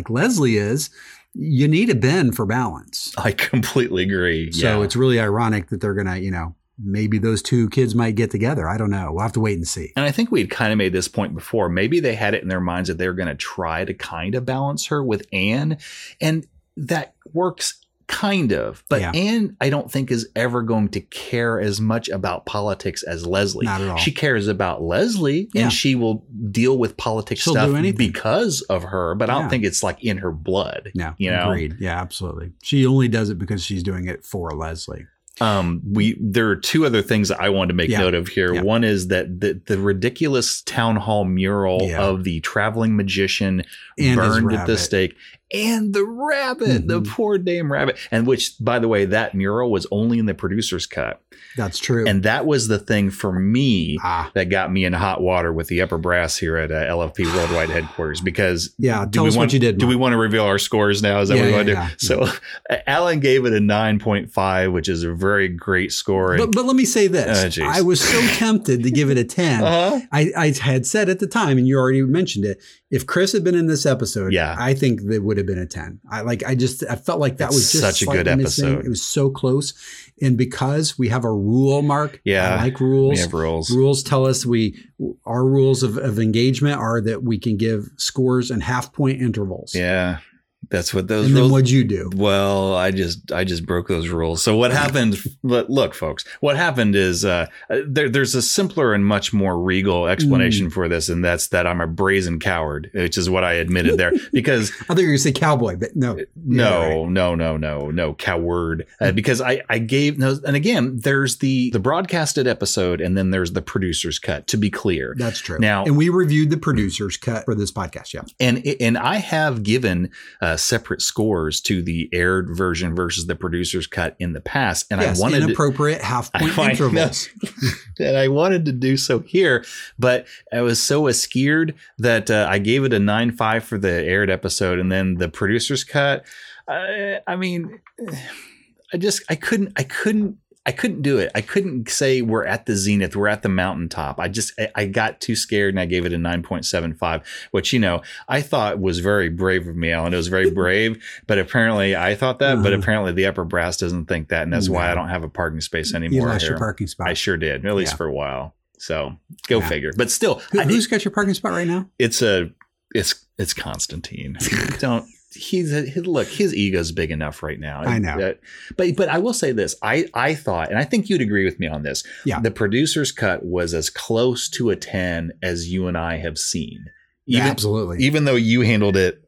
Leslie is. You need a Ben for balance. I completely agree. So it's really ironic that they're going to, maybe those two kids might get together. I don't know. We'll have to wait and see. And I think we'd kind of made this point before. Maybe they had it in their minds that they were going to try to kind of balance her with Anne. And that works kind of. But Anne, I don't think, is ever going to care as much about politics as Leslie. Not at all. She cares about Leslie and she will deal with politics stuff because of her. But I don't think it's like in her blood. No, agreed. Yeah, absolutely. She only does it because she's doing it for Leslie. There are two other things that I wanted to make note of here. Yeah. One is that the ridiculous town hall mural of the traveling magician and burned at the stake, and the rabbit, the poor damn rabbit. And which, by the way, that mural was only in the producer's cut. That's true. And that was the thing for me that got me in hot water with the upper brass here at LFP Worldwide headquarters, because tell us what you did. Do we want to reveal our scores now? Is that what we want to do? Yeah. So Alan gave it a 9.5, which is a very great score. And, but let me say this. I was so tempted to give it a 10. I had said at the time, and you already mentioned it, if Chris had been in this episode, I think that would have been a 10. I felt like that was just such a good episode. Missing. It was so close. And because we have a rule, Mark, I like rules. We have rules. Rules tell us our rules of engagement are that we can give scores in half-point intervals. Yeah. That's what those rules. And then what'd you do? Well, I just broke those rules. So what happened? Look, folks, what happened is there's a simpler and much more regal explanation for this. And that's that I'm a brazen coward, which is what I admitted there, because I thought you were going to say cowboy, but no, coward. Because I gave those. And again, there's the broadcasted episode and then there's the producer's cut, to be clear. That's true. Now, and we reviewed the producer's cut for this podcast. Yeah. And I have given separate scores to the aired version versus the producer's cut in the past. And I wanted inappropriate half-point intervals. And I wanted to do so here, but I was so askeered that I gave it a 9.5 for the aired episode. And then the producer's cut, I couldn't do it. I couldn't say we're at the zenith. We're at the mountaintop. I got too scared and I gave it a 9.75, which, I thought was very brave of me, Alan. It was very brave, but apparently I thought that, but apparently the upper brass doesn't think that. And that's why I don't have a parking space anymore. You lost your parking spot. I sure did, at least for a while. So go figure. But still. Who's got your parking spot right now? It's Constantine. Don't. His ego's big enough right now. I know. But I will say this. I thought, and I think you'd agree with me on this. Yeah. The producer's cut was as close to a 10 as you and I have seen. Absolutely. Even though you handled it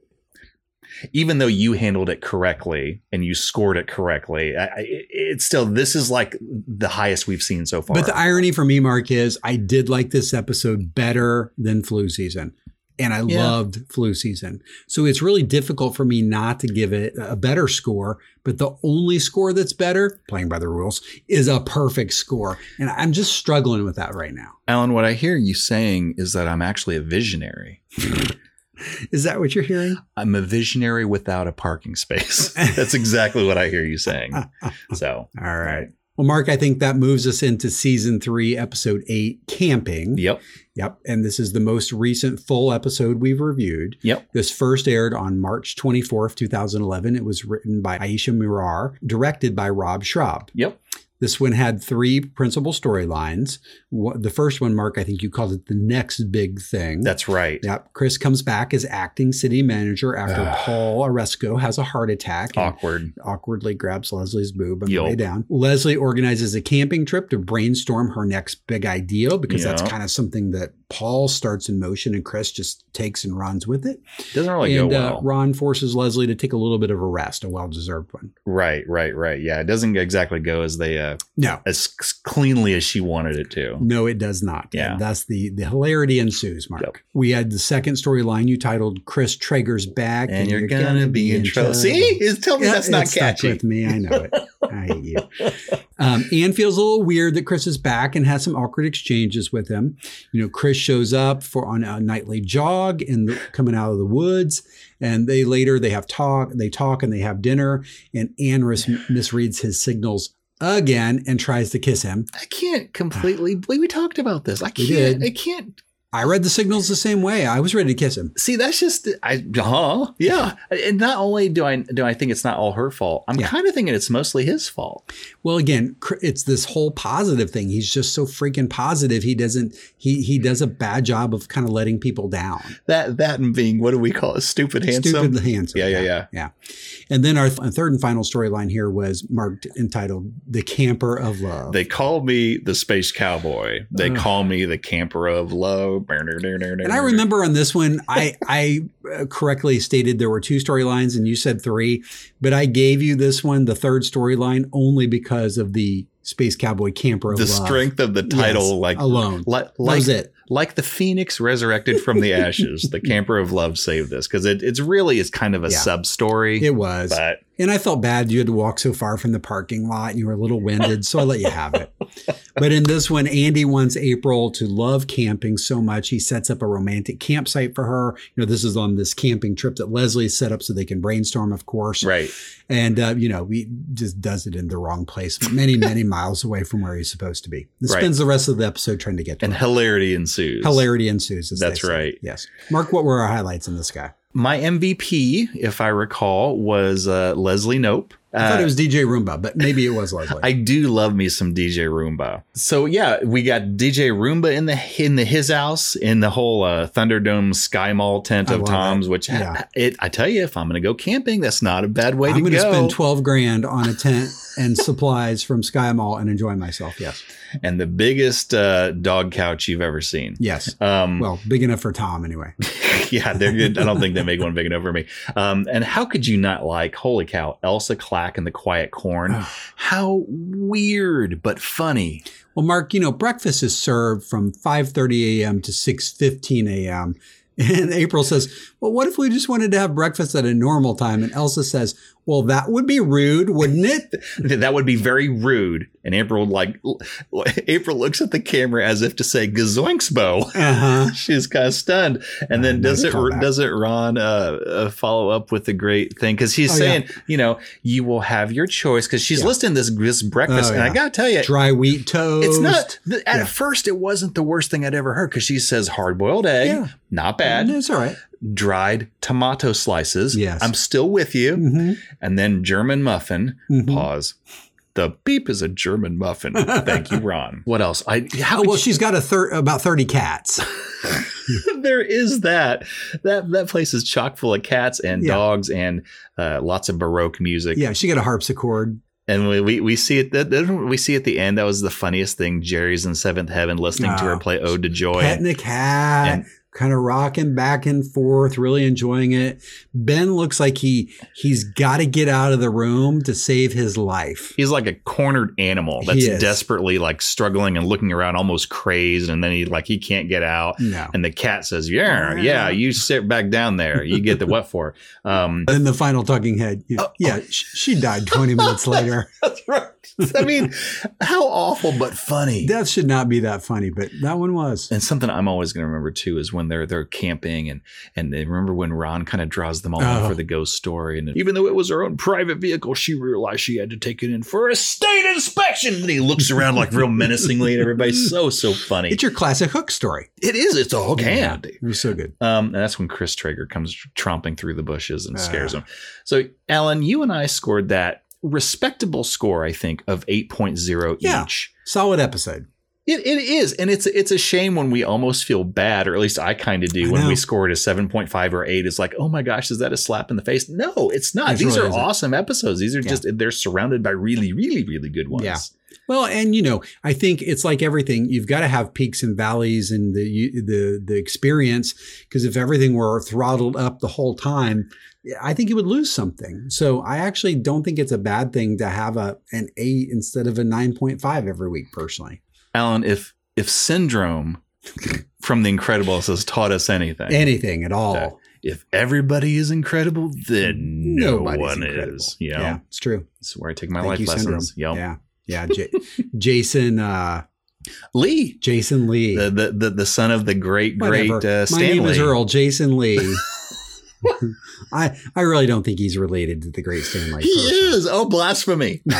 correctly and you scored it correctly, it's still, this is like the highest we've seen so far. But the irony for me, Mark, is I did like this episode better than flu season. And I loved flu season. So it's really difficult for me not to give it a better score. But the only score that's better, playing by the rules, is a perfect score. And I'm just struggling with that right now. Alan, what I hear you saying is that I'm actually a visionary. Is that what you're hearing? I'm a visionary without a parking space. That's exactly what I hear you saying. So. All right. Well, Mark, I think that moves us into season 3, episode 8, camping. Yep. And this is the most recent full episode we've reviewed. Yep. This first aired on March 24th, 2011. It was written by Aisha Mirar, directed by Rob Schraub. Yep. This one had 3 principal storylines. The first one, Mark, I think you called it the next big thing. That's right. Yep. Chris comes back as acting city manager after Paul Oresco has a heart attack. Awkwardly grabs Leslie's boob on the way down. Leslie organizes a camping trip to brainstorm her next big idea, because that's kind of something that Paul starts in motion and Chris just takes and runs with it. Doesn't really go well. And Ron forces Leslie to take a little bit of a rest, a well-deserved one. Right. Yeah, it doesn't exactly go as they as cleanly as she wanted it to. No, it does not. Yeah. And that's the hilarity ensues, Mark. Yep. We had the second storyline you titled Chris Traeger's Back. And you're going to be in trouble. See? Tell me that's not catchy. Stuck with me. I know it. I hate you. Anne feels a little weird that Chris is back and has some awkward exchanges with him. You know, Chris shows up on a nightly jog coming out of the woods, and they talk and they have dinner, and Anne misreads his signals again and tries to kiss him. I can't completely believe we talked about this. I read the signals the same way. I was ready to kiss him. See, that's just yeah. And not only do I think it's not all her fault, I'm kind of thinking it's mostly his fault. Well, again, it's this whole positive thing. He's just so freaking positive. He does a bad job of kind of letting people down. That and being, what do we call it? Stupid handsome. Yeah. And then our third and final storyline here was entitled "The Camper of Love." They call me the space cowboy. They call me the camper of love. And I remember on this one, I correctly stated there were two storylines and you said three, but I gave you this one, the third storyline, only because of the space cowboy camper of love. The strength of the title, alone. Like the phoenix resurrected from the ashes, the camper of love saved this, because it's really is kind of a sub story. It was. And I felt bad you had to walk so far from the parking lot and you were a little winded, so I let you have it. But in this one, Andy wants April to love camping so much, he sets up a romantic campsite for her. You know, this is on this camping trip that Leslie set up so they can brainstorm, of course. Right. And, he just does it in the wrong place, many, many miles away from where he's supposed to be. He spends the rest of the episode trying to get to him. And hilarity ensues. That's right. Yes. Mark, what were our highlights in this guy? My MVP, if I recall, was Leslie Knope. I thought it was DJ Roomba, but maybe it was Leslie. I do love me some DJ Roomba. So, yeah, we got DJ Roomba in his house in the whole Thunderdome Sky Mall tent of Tom's, I tell you, if I'm going to go camping, that's not a bad way to go. I'm going to spend $12,000 on a tent and supplies from Sky Mall and enjoy myself. Yes. And the biggest dog couch you've ever seen. Yes. Big enough for Tom anyway. Yeah, I don't think they make one big enough for me. And how could you not like, holy cow, Elsa Clack and the Quiet Corn? How weird, but funny. Well, Mark, breakfast is served from 5:30 a.m. to 6:15 a.m. And April says, well, what if we just wanted to have breakfast at a normal time? And Elsa says, well, that would be rude, wouldn't it? That would be very rude. And April looks at the camera as if to say, gazoinksbo. She's kind of stunned. And then doesn't Ron follow up with the great thing? Because he's saying, you will have your choice. Because she's listing this breakfast. And I got to tell you. Dry wheat toast. It's not. At first, it wasn't the worst thing I'd ever heard. Because she says hard-boiled egg. Yeah. Not bad. It's all right. Dried tomato slices. Yes. I'm still with you. Mm-hmm. And then German muffin. Mm-hmm. Pause. The beep is a German muffin. Thank you, Ron. What else? She's got about 30 cats. There is that. That place is chock full of cats and dogs and lots of Baroque music. Yeah, she got a harpsichord. And we see it. We see at the end that was the funniest thing. Jerry's in Seventh Heaven listening to her play "Ode to Joy," petting a cat. And kind of rocking back and forth, really enjoying it. Ben looks like he's got to get out of the room to save his life. He's like a cornered animal that's desperately like struggling and looking around, almost crazed. And then he can't get out. No. And the cat says, yeah, you sit back down there. You get the what for. And the final talking head. She died 20 minutes later. That's right. I mean, how awful, but funny. Death should not be that funny, but that one was. And something I'm always going to remember, too, is when they're camping and they remember when Ron kind of draws them all in for the ghost story. And even though it was her own private vehicle, she realized she had to take it in for a state inspection. And he looks around like real menacingly and everybody's so funny. It's your classic Hook story. It is. It's a Hook hand. It was so good. And that's when Chris Traeger comes tromping through the bushes and scares him. So, Alan, you and I scored that. Respectable score, I think, of 8.0 each. Solid episode. It is. And it's a shame when we almost feel bad, or at least I kind of do, when we scored a 7.5 or 8. It's like, oh my gosh, is that a slap in the face? No, it's not. These really are awesome episodes. These are just, they're surrounded by really, really, really good ones. Yeah. Well, and, I think it's like everything. You've got to have peaks and valleys and the experience, because if everything were throttled up the whole time, I think you would lose something. So I actually don't think it's a bad thing to have an 8 instead of a 9.5 every week, personally. Alan, if Syndrome from The Incredibles has taught us anything at all, if everybody is incredible, then Nobody's incredible. Is. You know? Yeah, it's true. This is where I take my life lessons. Yep. Yeah. Yeah. Jason Lee. Jason Lee. The son of the great Stanley. My name is Earl. Jason Lee. I really don't think he's related to the great Stanley. He is. Oh, blasphemy. No,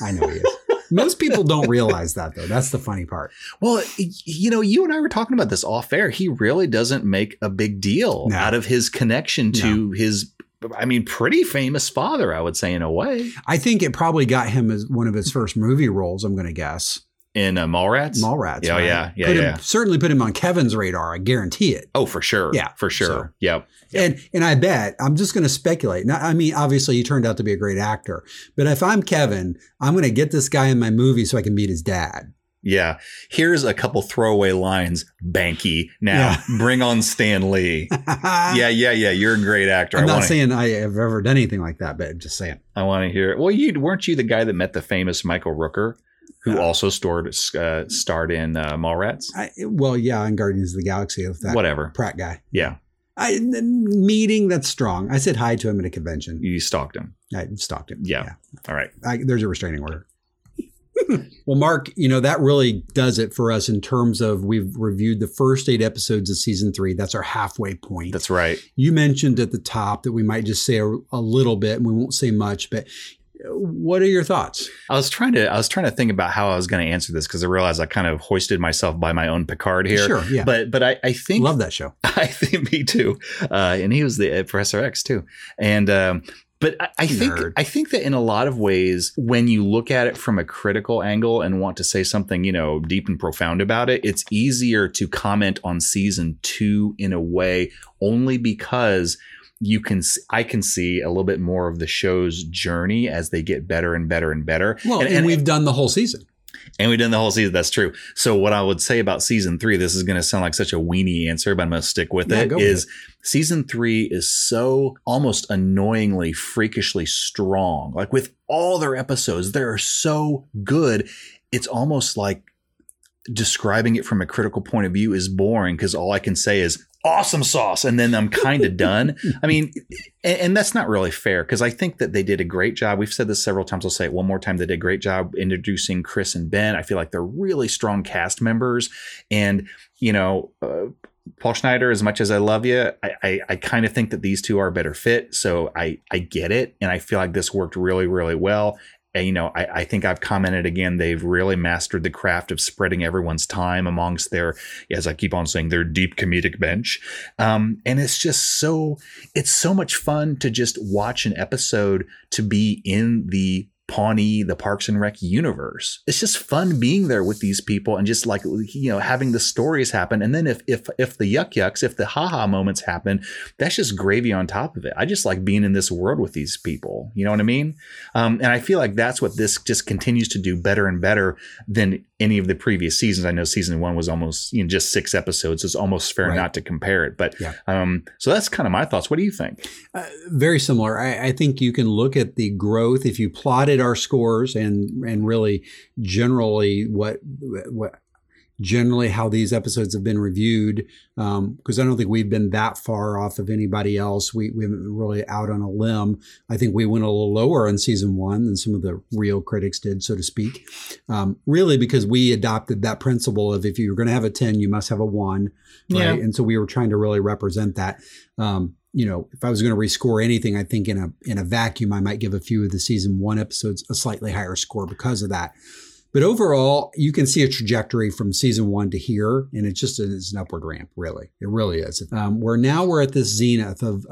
I know he is. Most people don't realize that, though. That's the funny part. Well, you know, you and I were talking about this off air. He really doesn't make a big deal out of his connection to his, I mean, pretty famous father, I would say, in a way. I think it probably got him as one of his first movie roles, I'm going to guess. In Mallrats? Mallrats. Oh, right? Yeah. Certainly put him on Kevin's radar. I guarantee it. Oh, for sure. Yeah. For sure. So, yeah. And I bet, I'm just going to speculate. Now, I mean, obviously, he turned out to be a great actor. But if I'm Kevin, I'm going to get this guy in my movie so I can meet his dad. Yeah. Here's a couple throwaway lines, Banky. Now, bring on Stan Lee. Yeah. You're a great actor. I'm not saying I have ever done anything like that, but I'm just saying. I want to hear it. Well, weren't you the guy that met the famous Michael Rooker? Who also starred in Mallrats? And Guardians of the Galaxy. Whatever. Pratt guy. Yeah. That's strong. I said hi to him at a convention. You stalked him. I stalked him. Yeah. All right. There's a restraining order. Well, Mark, you know, that really does it for us in terms of we've reviewed the first 8 episodes of season 3. That's our halfway point. That's right. You mentioned at the top that we might just say a little bit and we won't say much, but what are your thoughts? I was trying to think about how I was going to answer this because I realized I kind of hoisted myself by my own Picard here. Sure, yeah. But I think love that show. I think me too. And he was the Professor X too. And I think that in a lot of ways, when you look at it from a critical angle and want to say something, you know, deep and profound about it, it's easier to comment on season 2 in a way only because. I can see a little bit more of the show's journey as they get better and better and better. Well, and we've done the whole season. And we've done the whole season. That's true. So what I would say about season 3, this is going to sound like such a weenie answer, but I'm going to stick with it, is season 3 is so almost annoyingly, freakishly strong. Like with all their episodes, they're so good. It's almost like describing it from a critical point of view is boring because all I can say is, awesome sauce. And then I'm kind of done. I mean, and that's not really fair because I think that they did a great job. We've said this several times. I'll say it one more time. They did a great job introducing Chris and Ben. I feel like they're really strong cast members. And, you know, Paul Schneider, as much as I love you, I kind of think that these two are a better fit. So I get it. And I feel like this worked really, really well. And, you know, I think I've commented again, they've really mastered the craft of spreading everyone's time amongst their, as I keep on saying, their deep comedic bench. And it's just so much fun to just watch an episode to be in the Pawnee, the Parks and Rec universe. It's just fun being there with these people and just like, you know, having the stories happen. And then if the yucks, if the haha moments happen, that's just gravy on top of it. I just like being in this world with these people. You know what I mean? And I feel like that's what this just continues to do better and better than any of the previous seasons. I know season 1 was almost, you know, just 6 episodes. It's almost fair not to compare it. But so that's kind of my thoughts. What do you think? Very similar. I think you can look at the growth if you plotted our scores and really generally what generally how these episodes have been reviewed, because I don't think we've been that far off of anybody else. We haven't been really out on a limb. I think we went a little lower on season 1 than some of the real critics did, so to speak, really because we adopted that principle of if you're going to have a 10, you must have a 1, right? Yeah. And so we were trying to really represent that. You know, if I was going to rescore anything, I think in a vacuum, I might give a few of the season 1 episodes a slightly higher score because of that. But overall, you can see a trajectory from season 1 to here, and it's an upward ramp, really. It really is. We're at this zenith of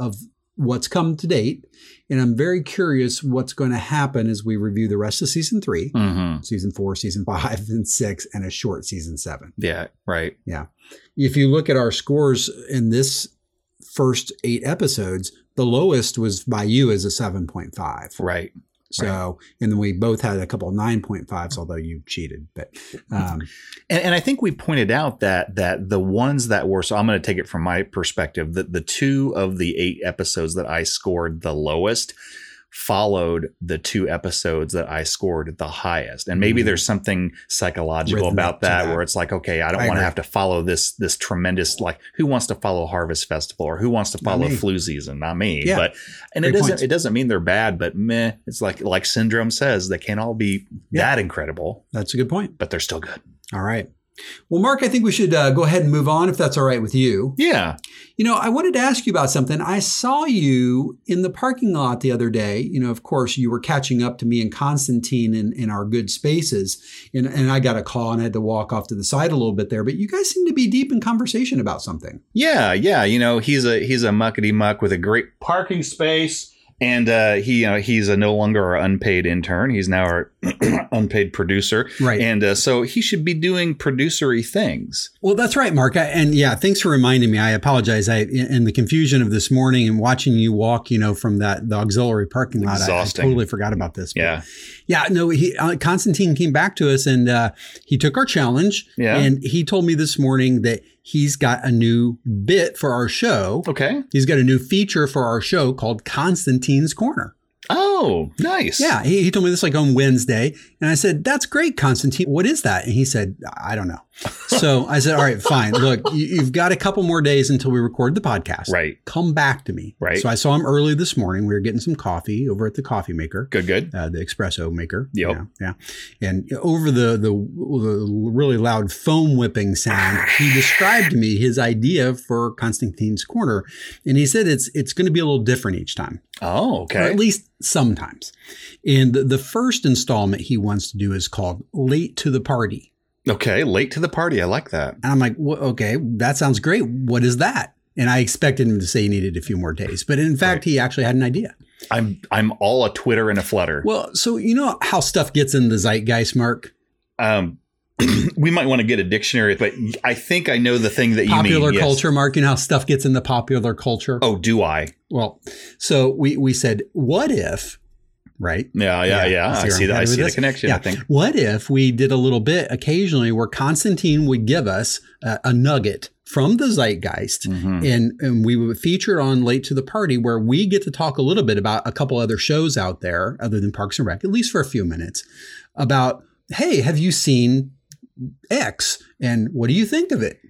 what's come to date, and I'm very curious what's going to happen as we review the rest of season 3, mm-hmm. season 4, season 5, and 6, and a short season 7. Yeah, right. Yeah. If you look at our scores in this first 8 episodes, the lowest was by you as a 7.5. Right. So, and then we both had a couple of 9.5s, although you cheated. But, and I think we pointed out that the ones that were, so I'm going to take it from my perspective, that the 2 of the 8 episodes that I scored the lowest followed the two episodes that I scored the highest. And maybe there's something psychological about that where it's like, okay, I don't want to have to follow this tremendous, like, who wants to follow Harvest Festival or who wants to follow flu season? Not me. Yeah. But it doesn't mean they're bad, but meh, it's like Syndrome says, they can't all be that incredible. That's a good point. But they're still good. All right. Well, Mark, I think we should go ahead and move on if that's all right with you. Yeah. You know, I wanted to ask you about something. I saw you in the parking lot the other day. You know, of course, you were catching up to me and Constantine in our good spaces. And I got a call and I had to walk off to the side a little bit there. But you guys seem to be deep in conversation about something. Yeah, yeah. You know, he's a muckety muck with a great parking space. And he's no longer our unpaid intern. He's now our unpaid producer. Right. And so he should be doing producer-y things. Well, that's right, Mark. Thanks for reminding me. I apologize. In the confusion of this morning and watching you walk, you know, from the auxiliary parking lot, I totally forgot about this. But Constantine came back to us and he took our challenge. Yeah. And he told me this morning that he's got a new bit for our show. Okay. He's got a new feature for our show called Constantine's Corner. Oh, nice. Yeah. He told me this like on Wednesday. And I said, that's great, Constantine. What is that? And he said, I don't know. So I said, all right, fine. Look, you've got a couple more days until we record the podcast. Right. Come back to me. Right. So I saw him early this morning. We were getting some coffee over at the coffee maker. Good. The espresso maker. Yep. Yeah. And over the really loud foam whipping sound, he described to me his idea for Constantine's Corner. And he said it's going to be a little different each time. Oh, okay. Or at least sometimes. And the first installment he wants to do is called Late to the Party. Okay, Late to the Party. I like that. And I'm like, okay, that sounds great. What is that? And I expected him to say he needed a few more days. But in fact, he actually had an idea. I'm all a twitter and a flutter. Well, so you know how stuff gets in the zeitgeist, Mark? We might want to get a dictionary, but I think I know the thing that you mean. Popular culture, yes. Mark, you know how stuff gets in the popular culture? Oh, do I? Well, so we said, what if... Right. Yeah. I see the connection. Yeah. I think. What if we did a little bit occasionally where Constantine would give us a nugget from the zeitgeist, and we would feature on Late to the Party, where we get to talk a little bit about a couple other shows out there other than Parks and Rec, at least for a few minutes, about, hey, have you seen X and what do you think of it?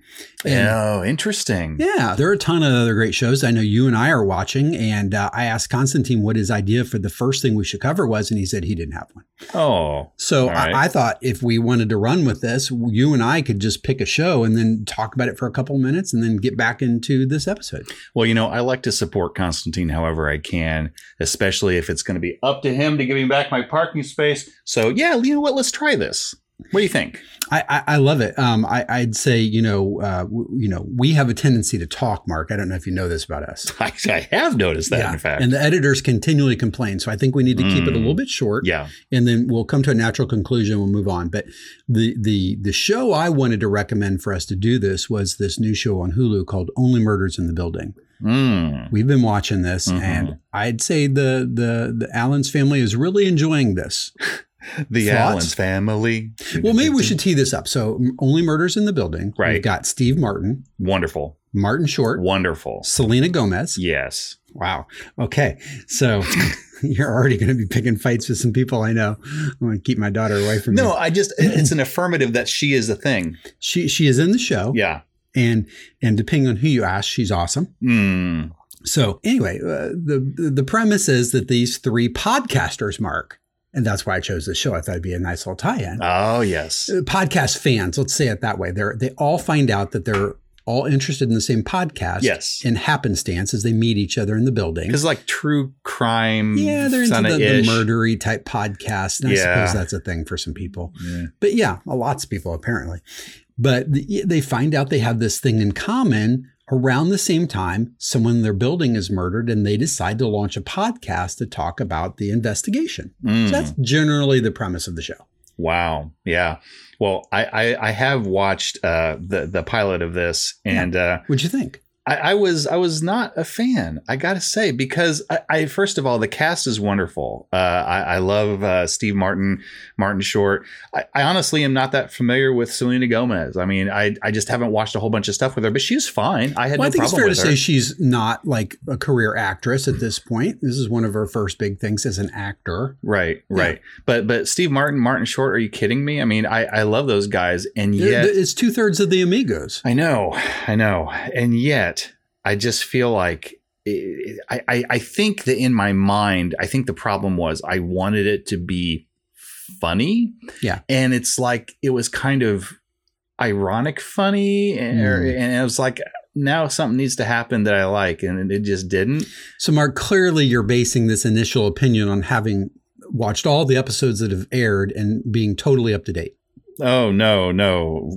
And, interesting. Yeah. There are a ton of other great shows I know you and I are watching. And I asked Constantine what his idea for the first thing we should cover was. And he said he didn't have one. Oh. So right. I thought if we wanted to run with this, you and I could just pick a show and then talk about it for a couple minutes and then get back into this episode. Well, you know, I like to support Constantine however I can, especially if it's going to be up to him to give me back my parking space. So, yeah, you know what? Let's try this. What do you think? I love it. I'd say, we have a tendency to talk, Mark. I don't know if you know this about us. I have noticed that, in fact. And the editors continually complain. So I think we need to keep it a little bit short. Yeah. And then we'll come to a natural conclusion. We'll move on. But the show I wanted to recommend for us to do this was this new show on Hulu called Only Murders in the Building. We've been watching this. And I'd say the Allen's family is really enjoying this. The Allen family. Well, maybe we should tee this up. So Only Murders in the Building. Right. We've got Steve Martin. Wonderful. Martin Short. Wonderful. Selena Gomez. Yes. Wow. Okay. So you're already going to be picking fights with some people I know. I'm going to keep my daughter away from you. No, it's an affirmative that she is a thing. She is in the show. Yeah. And depending on who you ask, she's awesome. So anyway, the premise is that these three podcasters, Mark. And that's why I chose this show. I thought it'd be a nice little tie-in. Oh, yes. Podcast fans, let's say it that way. They all find out that they're all interested in the same podcast. Yes. In happenstance as they meet each other in the building. It's like true crime. Yeah, they're into the murdery type podcast. And I suppose that's a thing for some people. Yeah. But lots of people apparently. But they find out they have this thing in common. Around the same time, someone in their building is murdered and they decide to launch a podcast to talk about the investigation. So that's generally the premise of the show. Wow. Yeah. Well, I have watched the pilot of this. And what'd you think? I was not a fan, I gotta say, because I first of all, the cast is wonderful. I love Steve Martin, Martin Short. I honestly am not that familiar with Selena Gomez. I mean, I just haven't watched a whole bunch of stuff with her, but she's fine. I had no problem with her. Well, I think it's fair to say she's not like a career actress at this point. This is one of her first big things as an actor. Right, right. Yeah. But Steve Martin, Martin Short, are you kidding me? I mean, I love those guys, and yet it's 2/3 of the Amigos. I know, and yet. I just feel like I think that in my mind, I think the problem was I wanted it to be funny. Yeah. And it's like it was kind of ironic funny. And it was like, now something needs to happen that I like. And it just didn't. So, Mark, clearly you're basing this initial opinion on having watched all the episodes that have aired and being totally up to date. Oh, no.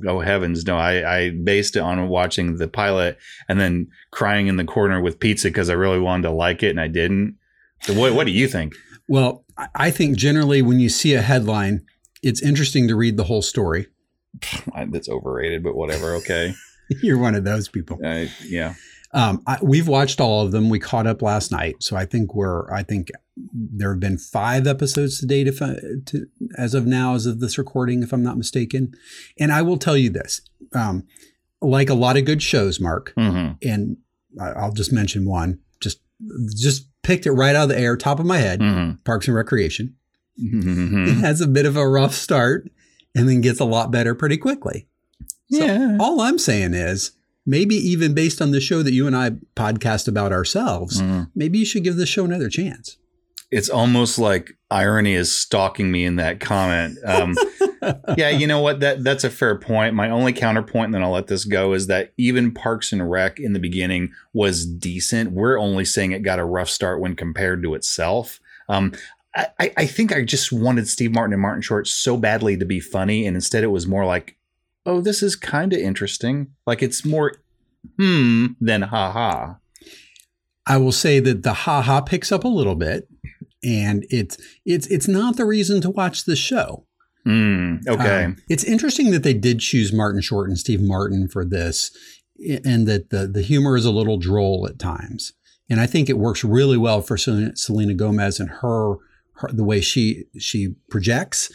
Oh, heavens. No, I based it on watching the pilot and then crying in the corner with pizza because I really wanted to like it and I didn't. So what do you think? Well, I think generally when you see a headline, it's interesting to read the whole story. That's overrated, but whatever. Okay. You're one of those people. Yeah. We've watched all of them. We caught up last night. So I think there have been 5 episodes to date as of now, as of this recording, if I'm not mistaken. And I will tell you this, like a lot of good shows, Mark, and I'll just mention one, just picked it right out of the air, top of my head, Parks and Recreation. It has a bit of a rough start and then gets a lot better pretty quickly. So yeah. All I'm saying is, maybe even based on the show that you and I podcast about ourselves, maybe you should give this show another chance. It's almost like irony is stalking me in that comment. Yeah, you know what? That's a fair point. My only counterpoint, and then I'll let this go, is that even Parks and Rec in the beginning was decent. We're only saying it got a rough start when compared to itself. I think I just wanted Steve Martin and Martin Short so badly to be funny, and instead it was more like, oh, this is kind of interesting. Like it's more than ha-ha. I will say that the ha-ha picks up a little bit, and it's not the reason to watch the show. Okay. It's interesting that they did choose Martin Short and Steve Martin for this, and that the humor is a little droll at times. And I think it works really well for Selena Gomez and her the way she projects.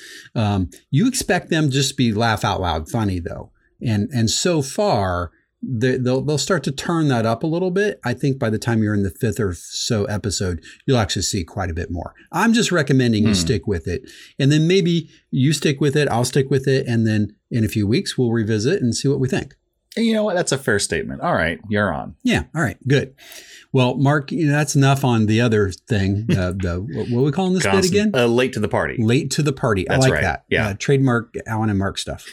You expect them just to be laugh out loud funny though. And so far they'll start to turn that up a little bit. I think by the time you're in the 5th or so episode, you'll actually see quite a bit more. I'm just recommending you stick with it, and then maybe you stick with it. I'll stick with it. And then in a few weeks we'll revisit and see what we think. And you know what? That's a fair statement. All right. You're on. Yeah. All right. Good. Well, Mark, you know, that's enough on the other thing. What are we calling this bit again? Late to the party. Late to the party. That's I like right. that. Yeah. Trademark Alan and Mark stuff.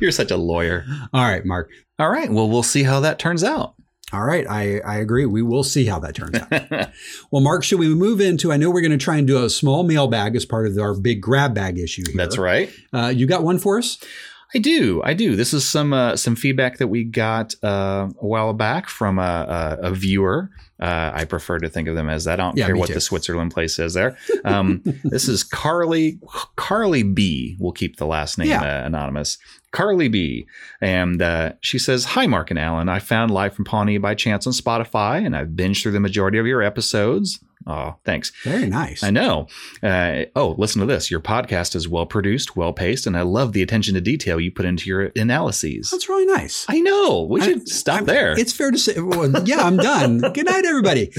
You're such a lawyer. All right, Mark. All right. Well, we'll see how that turns out. All right. I agree. We will see how that turns out. Well, Mark, should we move into, I know we're going to try and do a small mailbag as part of our big grab bag issue here. That's right. You got one for us? I do. This is some feedback that we got a while back from a viewer. I prefer to think of them as that. I don't care what the Switzerland place is there. This is Carly B. We'll keep the last name anonymous. Carly B. And she says, "Hi, Mark and Alan. I found Live from Pawnee by chance on Spotify, and I've binged through the majority of your episodes." Oh, thanks. Very nice. I know. Listen to this. Your podcast is well produced, well paced, and I love the attention to detail you put into your analyses. That's really nice. I know. We should stop there. It's fair to say. Well, yeah, I'm done. Good night, everybody.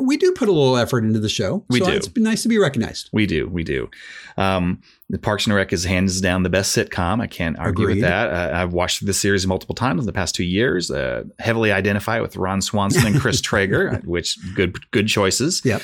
We do put a little effort into the show. We do. It's nice to be recognized. We do. The Parks and Rec is hands down the best sitcom. I can't argue with that. I've watched the series multiple times in the past 2 years. Heavily identify with Ron Swanson and Chris Traeger, which good choices. Yep.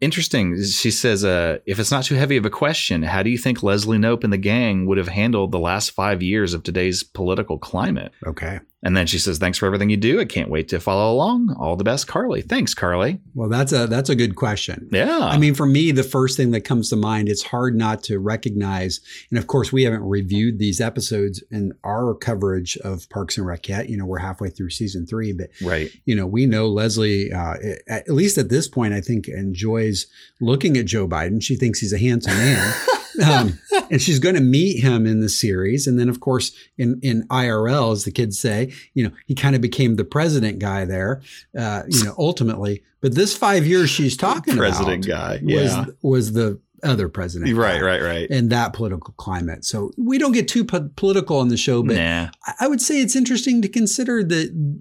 Interesting. She says, if it's not too heavy of a question, how do you think Leslie Knope and the gang would have handled the last 5 years of today's political climate? Okay. And then she says, thanks for everything you do. I can't wait to follow along. All the best, Carly. Thanks, Carly. Well, that's a good question. Yeah. I mean, for me, the first thing that comes to mind, it's hard not to recognize. And of course, we haven't reviewed these episodes in our coverage of Parks and Rec yet. You know, we're halfway through season 3, but right. You know, we know Leslie, at least at this point, I think, enjoys looking at Joe Biden. She thinks he's a handsome man. And she's going to meet him in the series. And then, of course, in IRL, as the kids say, you know, he kind of became the president guy there, you know, ultimately. But this 5 years she's talking president about guy. Yeah. Was the other president. Right, guy, right. In that political climate. So we don't get too political on the show, but I would say it's interesting to consider that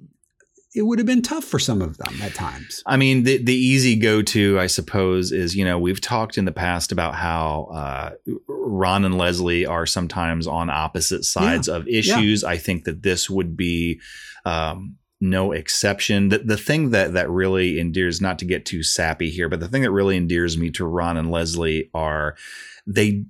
it would have been tough for some of them at times. I mean, the easy go-to, I suppose, is, you know, we've talked in the past about how Ron and Leslie are sometimes on opposite sides of issues. Yeah. I think that this would be no exception. The thing that really endears, not to get too sappy here, but the thing that really endears me to Ron and Leslie are they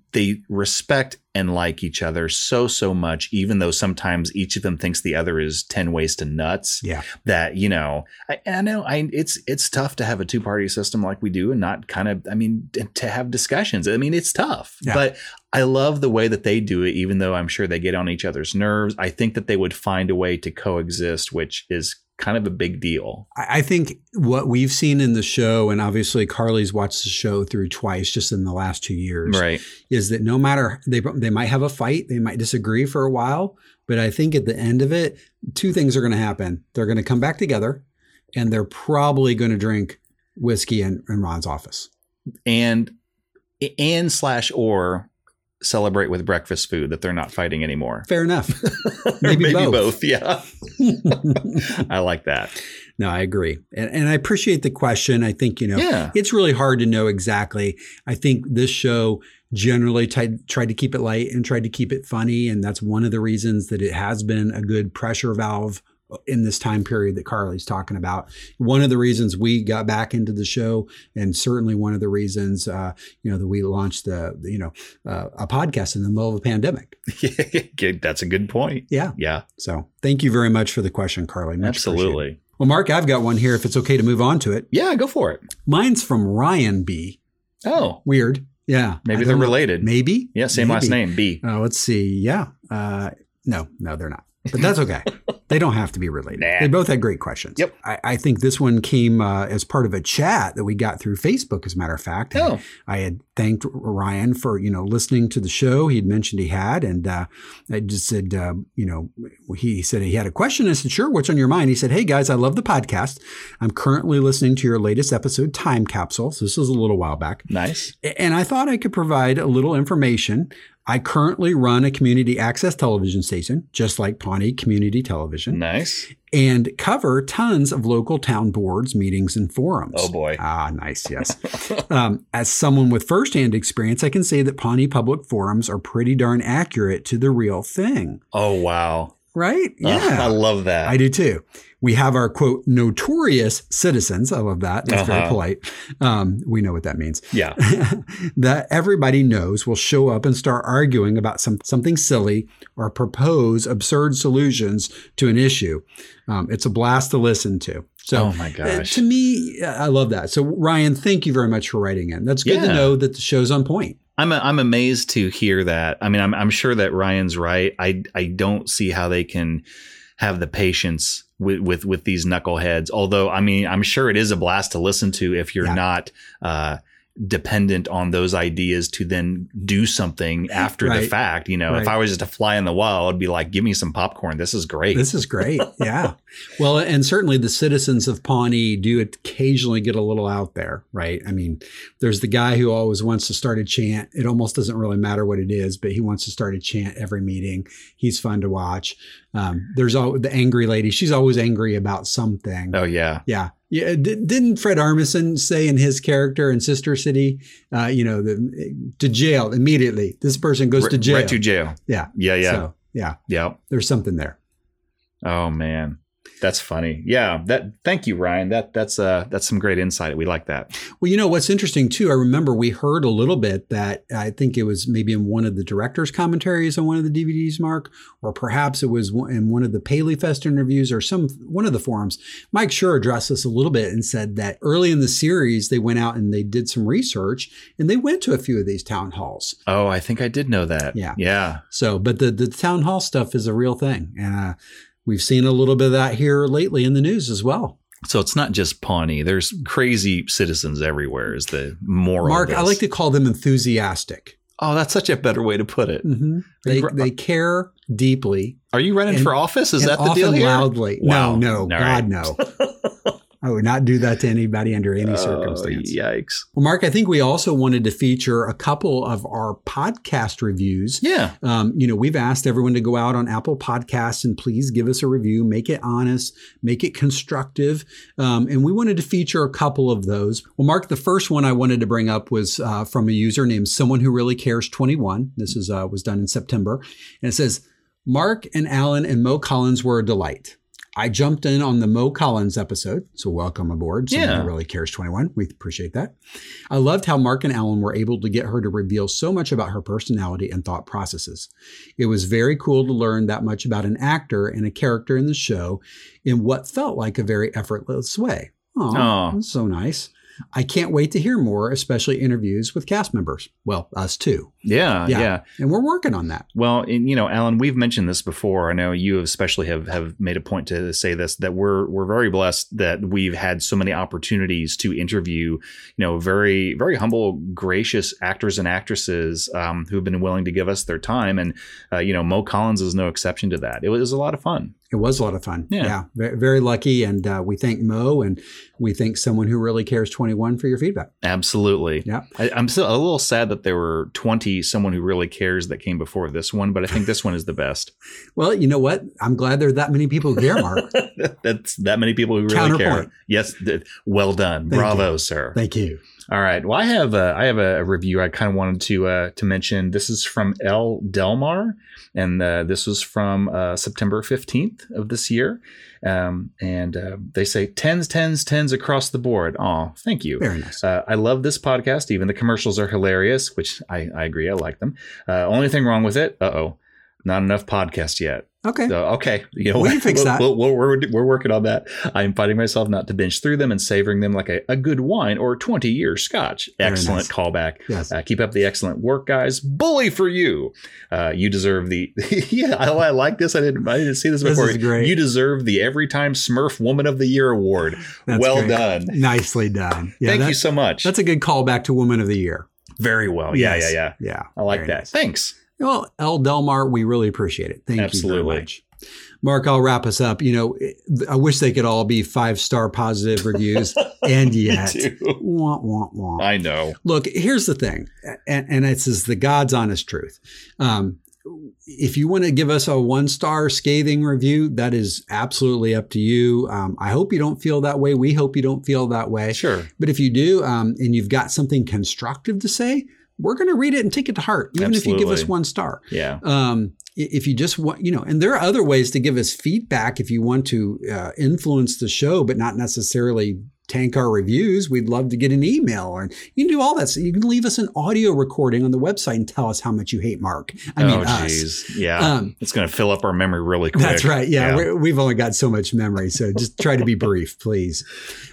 respect and like each other so much, even though sometimes each of them thinks the other is 10 ways to nuts. Yeah. That, you know, I know it's tough to have a two-party system like we do and not kind of, I mean, to have discussions. I mean, it's tough, but I love the way that they do it, even though I'm sure they get on each other's nerves. I think that they would find a way to coexist, which is kind of a big deal. I think what we've seen in the show, and obviously Carly's watched the show through twice just in the last 2 years, right, is that no matter, they might have a fight, they might disagree for a while, but I think at the end of it, two things are going to happen. They're going to come back together and they're probably going to drink whiskey in Ron's office. And slash or celebrate with breakfast food that they're not fighting anymore. Fair enough. Maybe both. Yeah. I like that. No, I agree. And I appreciate the question. I think, you know, it's really hard to know exactly. I think this show generally tried to keep it light and tried to keep it funny. And that's one of the reasons that it has been a good pressure valve in this time period that Carly's talking about. One of the reasons we got back into the show, and certainly one of the reasons, you know, that we launched a podcast in the middle of a pandemic. That's a good point. Yeah. So thank you very much for the question, Carly. Much Absolutely. Well, Mark, I've got one here if it's okay to move on to it. Yeah, go for it. Mine's from Ryan B. Oh, weird. Yeah. Maybe they're related. Maybe. Yeah. Same last name, B. Oh, let's see. Yeah. No, they're not. But that's okay. They don't have to be related. Nah. They both had great questions. Yep. I think this one came as part of a chat that we got through Facebook, as a matter of fact. Oh. I had thanked Ryan for, you know, listening to the show. He'd mentioned he had, and I just said, you know, he said he had a question. I said, sure, what's on your mind? He said, hey, guys, I love the podcast. I'm currently listening to your latest episode, Time Capsule. So this was a little while back. Nice. And I thought I could provide a little information. I currently run a community access television station, just like Pawnee Community Television. Nice. And cover tons of local town boards, meetings, and forums. Oh, boy. Ah, nice. Yes. As someone with firsthand experience, I can say that Pawnee public forums are pretty darn accurate to the real thing. Oh, wow. Right? Yeah. I love that. I do, too. We have our, quote, notorious citizens. I love that. That's very polite. We know what that means. Yeah. That everybody knows will show up and start arguing about something silly or propose absurd solutions to an issue. It's a blast to listen to. So, oh my gosh. To me, I love that. So, Ryan, thank you very much for writing in. That's good to know that the show's on point. I'm amazed to hear that. I mean, I'm sure that Ryan's right. I don't see how they can have the patience with these knuckleheads. Although, I mean, I'm sure it is a blast to listen to if you're not dependent on those ideas to then do something after the fact. You know, if I was just a fly in the wall, I'd be like, give me some popcorn. This is great. This is great. Yeah. Well, and certainly the citizens of Pawnee do occasionally get a little out there, right? I mean, there's the guy who always wants to start a chant. It almost doesn't really matter what it is, but he wants to start a chant every meeting. He's fun to watch. There's the angry lady. She's always angry about something. Oh, yeah. Yeah. Yeah. Didn't Fred Armisen say in his character in Sister City, you know, to jail immediately. This person goes to jail. Right to jail. Yeah. Yeah. Yeah. So, yeah. Yeah. There's something there. Oh, man. That's funny. Yeah. Thank you, Ryan. That's some great insight. We like that. Well, you know, what's interesting too, I remember we heard a little bit that I think it was maybe in one of the director's commentaries on one of the DVDs, Mark, or perhaps it was in one of the Paleyfest interviews or one of the forums. Mike Schur addressed this a little bit and said that early in the series, they went out and they did some research and they went to a few of these town halls. Oh, I think I did know that. Yeah. Yeah. So, but the town hall stuff is a real thing. And, we've seen a little bit of that here lately in the news as well. So it's not just Pawnee. There's crazy citizens everywhere is the moral. Mark, I like to call them enthusiastic. Oh, that's such a better way to put it. Mm-hmm. They care deeply. Are you running for office? Is that the deal here? Loudly. Wow. No. God, no. I would not do that to anybody under any circumstance. Yikes. Well, Mark, I think we also wanted to feature a couple of our podcast reviews. Yeah. We've asked everyone to go out on Apple Podcasts and please give us a review, make it honest, make it constructive. And we wanted to feature a couple of those. Well, Mark, the first one I wanted to bring up was from a user named Someone Who Really Cares 21. This was done in September. And it says, Mark and Alan and Mo Collins were a delight. I jumped in on the Mo Collins episode, so welcome aboard. Someone Who Really Cares 21. We appreciate that. I loved how Mark and Alan were able to get her to reveal so much about her personality and thought processes. It was very cool to learn that much about an actor and a character in the show in what felt like a very effortless way. Aww. That's so nice. I can't wait to hear more, especially interviews with cast members. Well, us too. Yeah. And we're working on that. Well, and, Alan, we've mentioned this before. I know you especially have made a point to say this, that we're very blessed that we've had so many opportunities to interview, very, very humble, gracious actors and actresses who've been willing to give us their time. And, Mo Collins is no exception to that. It was a lot of fun. It was a lot of fun. Yeah. Very, very lucky. And we thank Mo and we thank Someone Who Really Cares 21 for your feedback. Absolutely. Yeah. I'm still a little sad that there were 20 Someone Who Really Cares that came before this one, but I think this one is the best. Well, you know what? I'm glad there are that many people who care, Mark. That's that many people who really care. Yes. Well done. Thank Bravo, you. Sir. Thank you. All right. Well, I have a review I kind of wanted to mention. This is from L. Delmar, and this was from September 15th of this year. And they say 10s across the board. Aw, thank you. Very nice. I love this podcast. Even the commercials are hilarious, which I agree. I like them. Only thing wrong with it. Uh-oh. Not enough podcast yet. Okay. So, okay. We can fix that. We're working on that. I'm fighting myself not to binge through them and savoring them like a good wine or 20-year scotch. Excellent callback. Yes. Keep up the excellent work, guys. Bully for you. You deserve the. Yeah, I like this. I didn't see this before. This is great. You deserve the Every Time Smurf Woman of the Year award. That's well great. Done. Nicely done. Yeah, Thank you so much. That's a good callback to Woman of the Year. Very well. Yeah. I like that. Nice. Thanks. Well, L. Delmar, we really appreciate it. Thank Absolutely. You very much. Mark, I'll wrap us up. I wish they could all be 5-star positive reviews. And yet, womp. I know. Look, here's the thing. And this is the God's honest truth. If you want to give us a 1-star scathing review, that is absolutely up to you. I hope you don't feel that way. We hope you don't feel that way. Sure. But if you do, and you've got something constructive to say, we're going to read it and take it to heart, even Absolutely. If you give us 1 star. Yeah. If you just want, and there are other ways to give us feedback if you want to influence the show, but not necessarily tank our reviews. We'd love to get an email, or you can do all that. So you can leave us an audio recording on the website and tell us how much you hate Mark. Us. Yeah. It's going to fill up our memory really quick. That's right. Yeah. We've only got so much memory. So just try to be brief, please.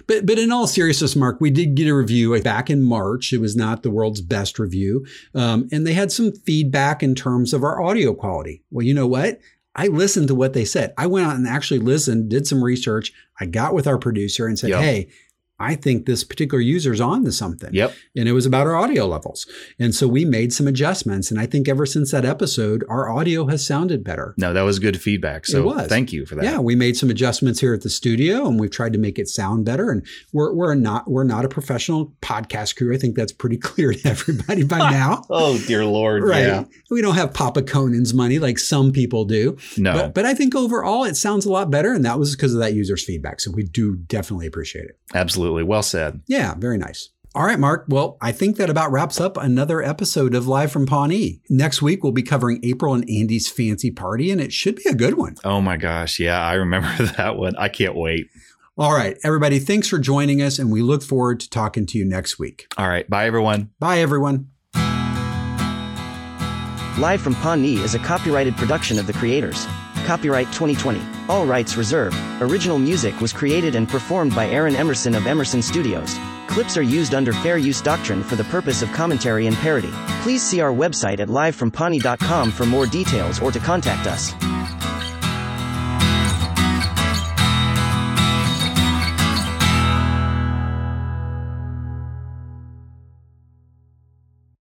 But in all seriousness, Mark, we did get a review back in March. It was not the world's best review. And they had some feedback in terms of our audio quality. Well, you know what? I listened to what they said. I went out and actually listened, did some research. I got with our producer and said, Hey, I think this particular user's on to something. Yep. And it was about our audio levels. And so we made some adjustments. And I think ever since that episode, our audio has sounded better. No, that was good feedback. So thank you for that. Yeah, we made some adjustments here at the studio and we've tried to make it sound better. And we're not a professional podcast crew. I think that's pretty clear to everybody by now. Oh, dear Lord. Right. Yeah. We don't have Papa Conan's money like some people do. No. But I think overall it sounds a lot better. And that was because of that user's feedback. So we do definitely appreciate it. Absolutely. Well said. Yeah, very nice. All right, Mark. Well, I think that about wraps up another episode of Live from Pawnee. Next week, we'll be covering April and Andy's fancy party, and it should be a good one. Oh my gosh. Yeah, I remember that one. I can't wait. All right, everybody. Thanks for joining us, and we look forward to talking to you next week. All right. Bye, everyone. Bye, everyone. Live from Pawnee is a copyrighted production of the creators. Copyright 2020. All rights reserved. Original music was created and performed by Aaron Emerson of Emerson Studios. Clips are used under fair use doctrine for the purpose of commentary and parody. Please see our website at livefrompawnee.com for more details or to contact us.